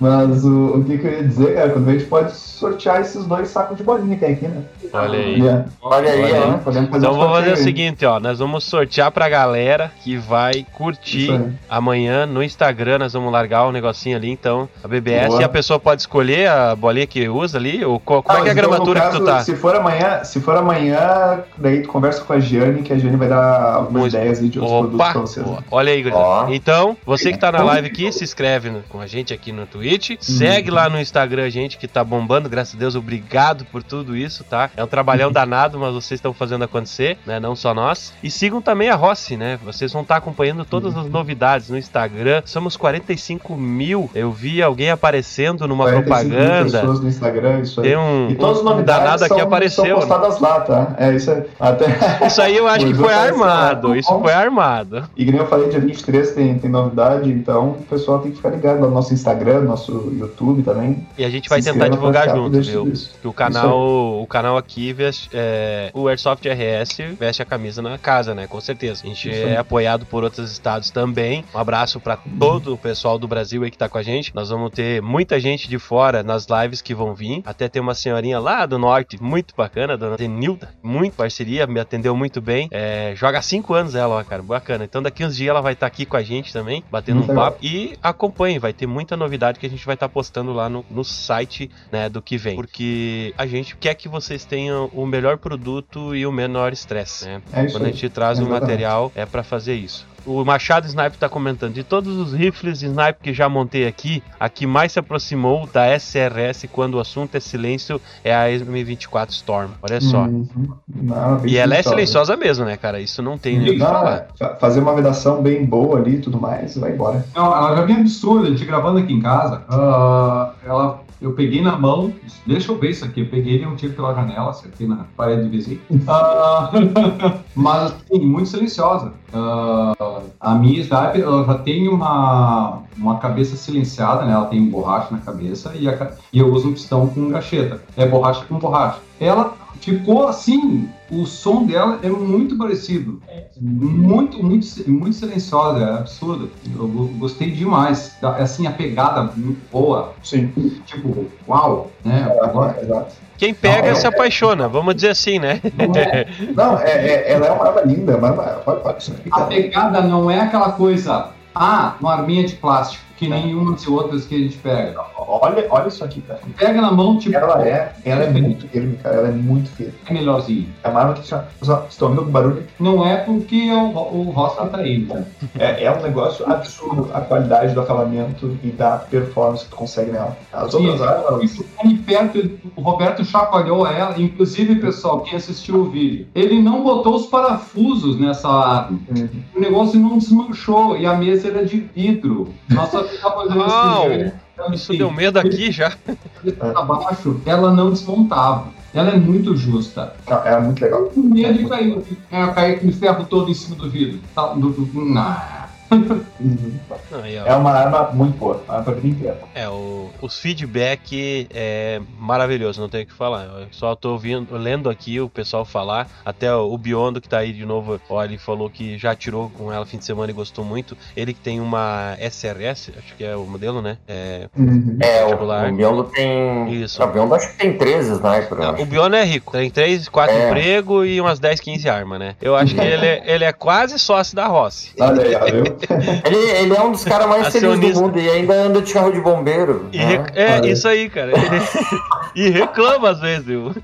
Mas o que eu ia dizer, cara, quando a gente pode sortear esses dois sacos de bolinha que tem aqui, né? Olha aí. Olha aí, né? Então vamos fazer o seguinte, ó. Nós vamos sortear pra galera que vai curtir amanhã no Instagram. Nós vamos largar um negocinho ali, então a BBS. Boa. E a pessoa pode escolher a bolinha que usa ali, ou qual é a gramatura que tu tá? Se for amanhã, daí tu conversa com a Giane, que a Giane vai dar algumas ideias de outros produtos pra vocês. Boa. Olha aí, gurizada. Então, você que tá na live aqui, se inscreve com a gente aqui no Twitch, segue lá no Instagram a gente, que tá bombando, graças a Deus, obrigado por tudo isso, tá? É um trabalhão danado, mas vocês estão fazendo acontecer, né? Não só nós. E sigam também a Rossi, né? Vocês vão estar acompanhando todas as novidades no Instagram. Somos 45 mil. Eu vi alguém aparecendo numa propaganda. Pessoas no Instagram, isso aí. Tem e todas as novidades que apareceu, são postadas, né? Lá, tá? Isso aí. Isso aí eu acho que foi armado. Isso foi armado. E como eu falei, dia 23 tem novidade, então o pessoal tem que ficar ligado no nosso Instagram, no nosso YouTube também. E a gente vai tentar divulgar junto, viu? Que o canal aqui, o Airsoft RS veste a camisa na casa, né? Com certeza. A gente é apoiado por outros estados também. Um abraço pra todo o pessoal do Brasil aí que tá com a gente. Nós vamos ter muita gente de fora nas lives que vão vir. Até tem uma senhorinha lá do norte, muito bacana, dona Denilda, muito parceria, me atendeu muito bem. Joga há 5 anos ela, ó, cara, bacana. Então daqui uns dias ela vai estar aqui com a gente também, batendo um papo. E acompanhe, vai ter muita novidade que a gente vai estar postando lá no site, né, do que vem. Porque a gente quer que vocês tenham o melhor produto e o menor estresse, né? Quando a gente traz o material é pra fazer isso. O Machado Sniper tá comentando: de todos os rifles Sniper que já montei aqui, a que mais se aproximou da SRS quando o assunto é silêncio é a M24 Storm. Olha só. Não, e ela é silenciosa mesmo, né, cara? Isso não tem nem o que falar. Fazer uma vedação bem boa ali e tudo mais, vai embora. Não, ela já vem absurda. A gente gravando aqui em casa, eu peguei na mão, deixa eu ver isso aqui, eu peguei ele um tiro pela janela, acertei na parede do vizinho. Mas, assim, muito silenciosa. A minha Sniper, ela já tem uma... uma cabeça silenciada, né? Ela tem borracha na cabeça e eu uso um pistão com gacheta. É borracha com borracha. Ela ficou assim, o som dela é muito parecido, muito silenciosa, é absurdo. Eu gostei demais, assim, a pegada muito boa. Sim. Tipo, uau, né? Agora, exato. Quem pega se apaixona, vamos dizer assim, né? Não, ela é uma arma linda, mas a pegada não é aquela coisa, uma arminha de plástico, que nenhuma de outras que a gente pega. Olha isso aqui, cara. Pega na mão, tipo... Ela é muito firme, cara. Ela é muito firme. É melhorzinho. É uma arma que você está ouvindo algum barulho? Não é porque o Rossi tá aí, né? É um negócio absurdo a qualidade do acalamento e da performance que tu consegue nela. As outras armas... O Roberto chacoalhou ela. Inclusive, pessoal, quem assistiu o vídeo, ele não botou os parafusos nessa arma. O negócio não desmanchou e a mesa era de vidro. Nossa. Uau, então, isso assim, deu medo aqui já. Abaixo, ela não desmontava. Ela é muito justa. É muito legal. O medo de cair com o ferro todo em cima do vidro. É uma arma muito boa, uma arma bem inteira. Os feedback é maravilhoso, não tenho o que falar. Eu só tô lendo aqui o pessoal falar. Até o Biondo, que tá aí de novo, ó, ele falou que já tirou com ela fim de semana e gostou muito. Ele que tem uma SRS, acho que é o modelo, né? O Biondo tem... Isso. O Biondo acho que tem 13 sniper. O Biondo é rico, tem 3, 4 empregos e umas 10, 15 armas, né? Eu acho que ele é quase sócio da Rossi. Olha aí, ele é um dos caras mais felizes do mundo e ainda anda de carro de bombeiro. Isso aí, cara. E reclama às vezes, viu?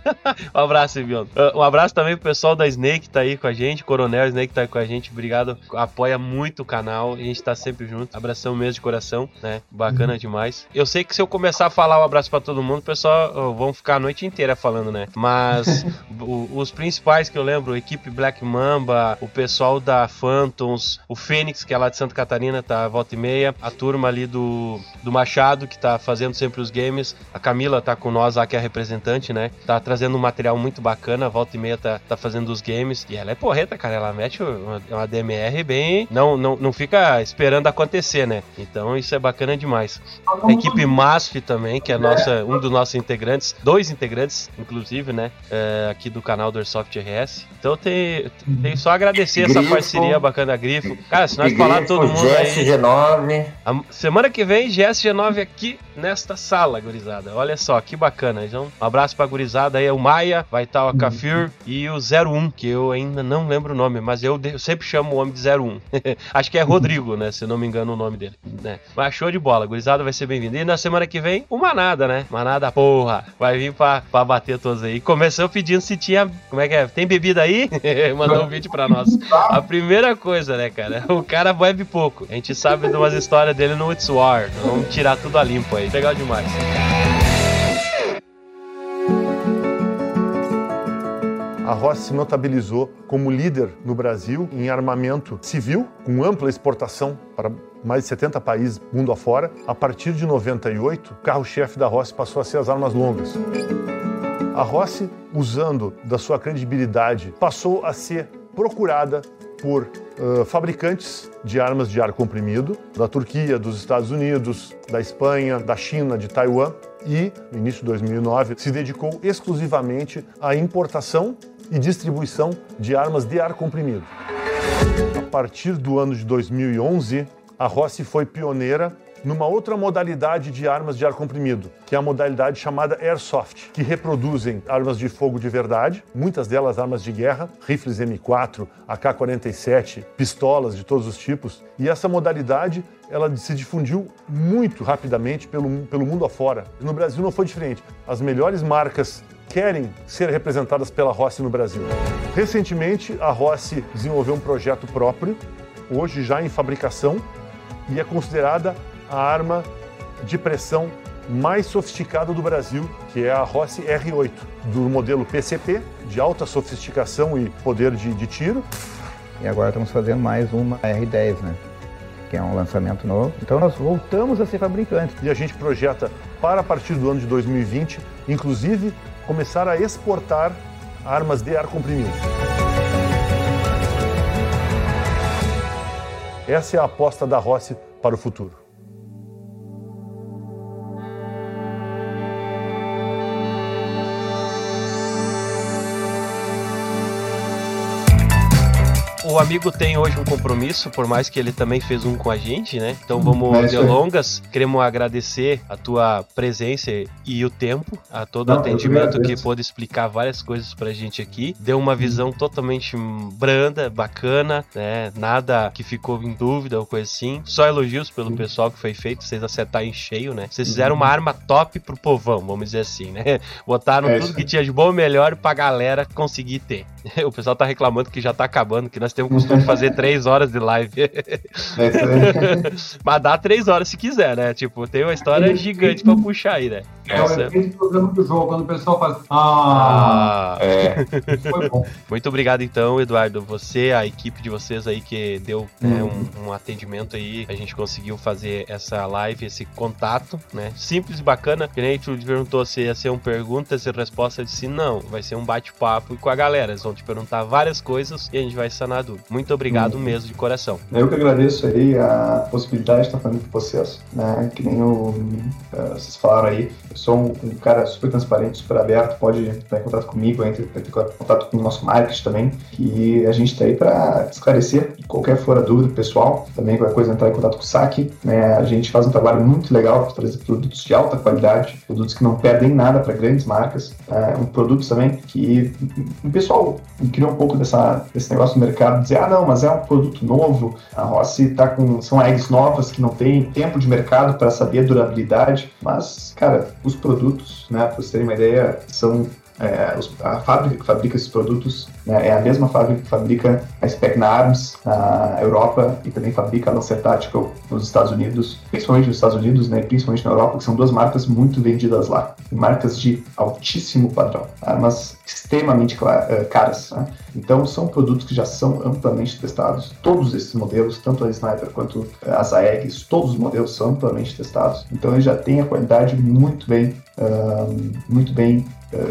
Um abraço, Bion. Um abraço também pro pessoal da Snake que tá aí com a gente, Coronel Snake tá aí com a gente, obrigado. Apoia muito o canal, a gente tá sempre junto. Abração mesmo de coração, né? Bacana demais. Eu sei que se eu começar a falar um abraço pra todo mundo, pessoal, vão ficar a noite inteira falando, né? Mas os principais que eu lembro, a equipe Black Mamba, o pessoal da Phantoms, o Fênix, que é lá de Santa Catarina, tá volta e meia, a turma ali do Machado, que tá fazendo sempre os games, a Camila tá com nós lá, que é a representante, né, tá trazendo um material muito bacana, volta e meia tá fazendo os games, e ela é porreta, cara, ela mete uma DMR bem, não fica esperando acontecer, né, então isso é bacana demais. A equipe MASF também, que é um dos nossos integrantes, 2 integrantes, inclusive, né, aqui do canal do Airsoft RS, então tem só agradecer Grifo. Essa parceria bacana da Grifo, cara, se nós falar todo mundo GSG9. Aí. Semana que vem, GSG9 aqui nesta sala, gurizada. Olha só, que bacana. Então, um abraço pra gurizada aí. O Maia, vai estar o Kafir e o 01, que eu ainda não lembro o nome, mas eu sempre chamo o homem de 01. Acho que é Rodrigo, né? Se não me engano o nome dele. Né? Mas show de bola, gurizada, vai ser bem-vindo. E na semana que vem, o Manada, né? Manada, porra. Vai vir pra bater todos aí. Começou pedindo se tinha... Como é que é? Tem bebida aí? Mandou um vídeo pra nós. A primeira coisa, né, cara? O cara bebe pouco. A gente sabe de umas histórias dele no It's War. Vamos tirar tudo a limpo aí. Legal demais. A Rossi se notabilizou como líder no Brasil em armamento civil, com ampla exportação para mais de 70 países mundo afora. A partir de 98, o carro-chefe da Rossi passou a ser as armas longas. A Rossi, usando da sua credibilidade, passou a ser procurada por fabricantes de armas de ar comprimido da Turquia, dos Estados Unidos, da Espanha, da China, de Taiwan e, no início de 2009, se dedicou exclusivamente à importação e distribuição de armas de ar comprimido. A partir do ano de 2011, a Rossi foi pioneira numa outra modalidade de armas de ar comprimido, que é a modalidade chamada Airsoft, que reproduzem armas de fogo de verdade, muitas delas armas de guerra, rifles M4, AK-47, pistolas de todos os tipos. E essa modalidade, ela se difundiu muito rapidamente pelo mundo afora. No Brasil não foi diferente. As melhores marcas querem ser representadas pela Rossi no Brasil. Recentemente, a Rossi desenvolveu um projeto próprio, hoje já em fabricação, e é considerada a arma de pressão mais sofisticada do Brasil, que é a Rossi R8, do modelo PCP, de alta sofisticação e poder de tiro. E agora estamos fazendo mais uma R10, né? Que é um lançamento novo. Então nós voltamos a ser fabricantes. E a gente projeta, para a partir do ano de 2020, inclusive, começar a exportar armas de ar comprimido. Essa é a aposta da Rossi para o futuro. o amigo tem hoje um compromisso, por mais que ele também fez um com a gente, né? Então vamos de longas. Queremos agradecer a tua presença e o tempo, a todo o atendimento que pôde explicar várias coisas pra gente aqui. Deu uma visão totalmente branda, bacana, né? Nada que ficou em dúvida ou coisa assim. Só elogios pelo pessoal que foi feito, vocês acertaram em cheio, né? Vocês fizeram uma arma top pro povão, vamos dizer assim, né? Botaram tudo que tinha de bom e melhor pra galera conseguir ter. O pessoal tá reclamando que já tá acabando, que nós temos o costume de fazer 3 horas de live. Mas dá 3 horas se quiser, né? Tipo, tem uma história gigante pra puxar aí, né? É o mesmo programa do jogo, quando o pessoal faz... Foi bom. Muito obrigado, então, Eduardo. Você, a equipe de vocês aí que deu um atendimento aí, a gente conseguiu fazer essa live, esse contato, né? Simples e bacana. Que nem tu perguntou se ia ser um pergunta, se resposta, eu disse não. Vai ser um bate-papo com a galera. Eles vão te perguntar várias coisas e a gente vai sanar dúvida. Muito obrigado mesmo, de coração. Eu que agradeço aí a possibilidade de estar falando com vocês, né? Que nem vocês falaram aí. Eu sou um cara super transparente, super aberto, pode entrar em contato comigo, entrar em contato com o nosso marketing também, que a gente está aí para esclarecer qualquer fora dúvida pessoal, também qualquer coisa entrar em contato com o SAC, né? A gente faz um trabalho muito legal para trazer produtos de alta qualidade, produtos que não perdem nada para grandes marcas, produtos também que o pessoal criou um pouco desse negócio do mercado, dizer, não, mas é um produto novo, a Rossi está com, são eggs novas que não tem tempo de mercado para saber a durabilidade, mas, cara, os produtos, né, para vocês terem uma ideia, são a fábrica que fabrica esses produtos, né, é a mesma fábrica que fabrica a Specna Arms na Europa e também fabrica a Lancer Tactical nos Estados Unidos, principalmente nos Estados Unidos, né, principalmente na Europa, que são duas marcas muito vendidas lá, marcas de altíssimo padrão, armas extremamente caras, né? Então são produtos que já são amplamente testados, todos esses modelos, tanto a Sniper quanto as AEGs, todos os modelos são amplamente testados, então ele já tem a qualidade muito bem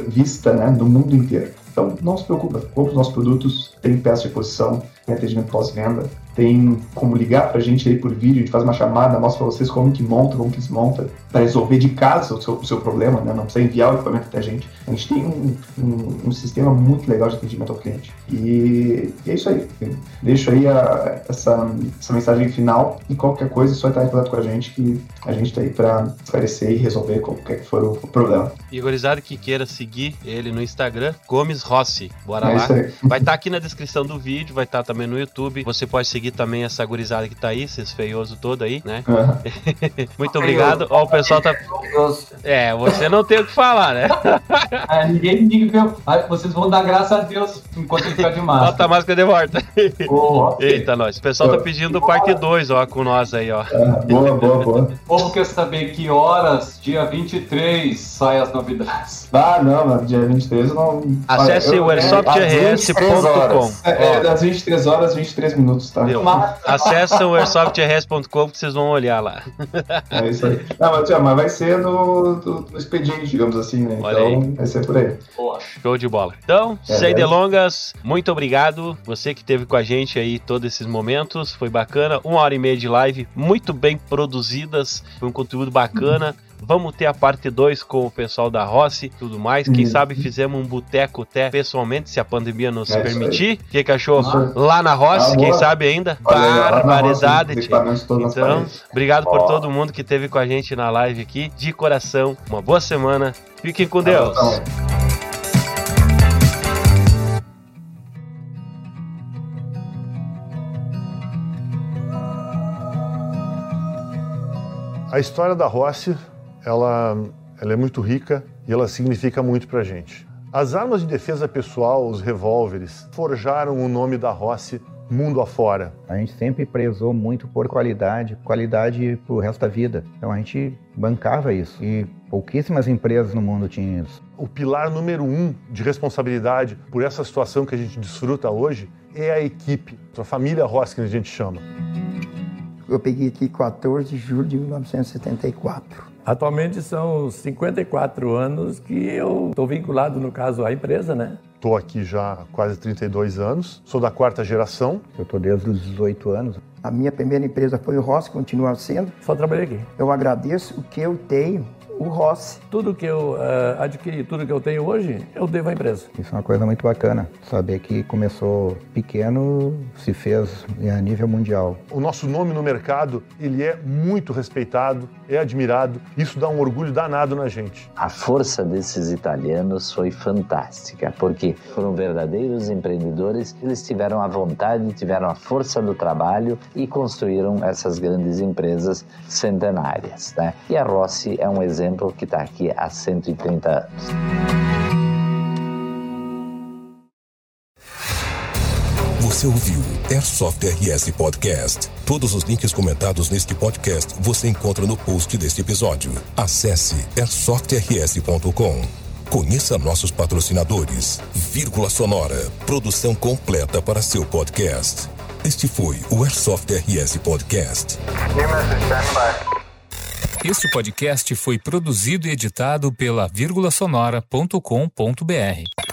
vista, né, no mundo inteiro. Então, não se preocupa, compre os nossos produtos, tem peça de posição, tem atendimento pós-venda, tem como ligar pra gente aí por vídeo, a gente faz uma chamada, mostra pra vocês como que monta, como que desmonta, pra resolver de casa o seu problema, né? Não precisa enviar o equipamento até a gente. A gente tem um sistema muito legal de atendimento ao cliente. E é isso aí. Deixo aí essa mensagem final e qualquer coisa, só entrar em contato com a gente, que a gente tá aí pra esclarecer e resolver qualquer que for o problema. E gurizada que queira seguir ele no Instagram, Gomes Rossi, bora lá. Vai estar aqui na descrição do vídeo, vai estar também no YouTube, você pode seguir também essa gurizada que tá aí, esses feiosos todo aí, né? Uhum. Muito obrigado. Ó, o pessoal tá... você não tem o que falar, né? Ninguém me diga, vocês vão dar graça a Deus enquanto ele ficar de máscara. Bota a máscara de volta. Eita, nós. O pessoal tá pedindo parte 2, ó, com nós aí, ó. Boa. O povo quer saber que horas, dia 23, saem as novidades. Ah, não, mano, dia 23 eu não... Acesse o airsoftrrs.com. Das 23 horas, 23 minutos, tá? Acessa o airsoftrrs.com que vocês vão olhar lá. É isso aí. Não, mas vai ser no expediente, digamos assim, né? Olha então aí. Vai ser por aí. Boa. Show de bola. Então, sem delongas, muito obrigado. Você que esteve com a gente aí todos esses momentos, foi bacana. 1h30 de live, muito bem produzidas, foi um conteúdo bacana. Vamos ter a parte 2 com o pessoal da Rossi e tudo mais. Quem sabe fizemos um boteco até pessoalmente, se a pandemia nos permitir. O que achou? Lá na Rossi, quem sabe ainda? Barbarizada. Então, obrigado por todo mundo que esteve com a gente na live aqui. De coração, uma boa semana. Fiquem com Deus. A história da Rossi... Ela é muito rica e ela significa muito pra gente. As armas de defesa pessoal, os revólveres, forjaram o nome da Rossi mundo afora. A gente sempre prezou muito por qualidade pro resto da vida. Então a gente bancava isso e pouquíssimas empresas no mundo tinham isso. O pilar número 1 de responsabilidade por essa situação que a gente desfruta hoje é a equipe, a família Rossi que a gente chama. Eu peguei aqui 14 de julho de 1974. Atualmente são 54 anos que eu estou vinculado, no caso, à empresa, né? Estou aqui já há quase 32 anos, sou da 4ª geração. Eu estou desde os 18 anos. A minha primeira empresa foi o Rossi, continua sendo. Só trabalhei aqui. Eu agradeço o que eu tenho o Rossi. Tudo que eu adquiri, tudo que eu tenho hoje, eu devo à empresa. Isso é uma coisa muito bacana, saber que começou pequeno, se fez a nível mundial. O nosso nome no mercado, ele é muito respeitado, é admirado, isso dá um orgulho danado na gente. A força desses italianos foi fantástica, porque foram verdadeiros empreendedores, eles tiveram a vontade, tiveram a força do trabalho e construíram essas grandes empresas centenárias, né? E a Rossi é um exemplo que está aqui há 130 anos. Você ouviu Airsoft RS Podcast. Todos os links comentados neste podcast você encontra no post deste episódio. Acesse airsoftrs.com. Conheça nossos patrocinadores. Vírgula Sonora, produção completa para seu podcast. Este foi o Airsoft RS Podcast. Este podcast foi produzido e editado pela vírgula sonora.com.br.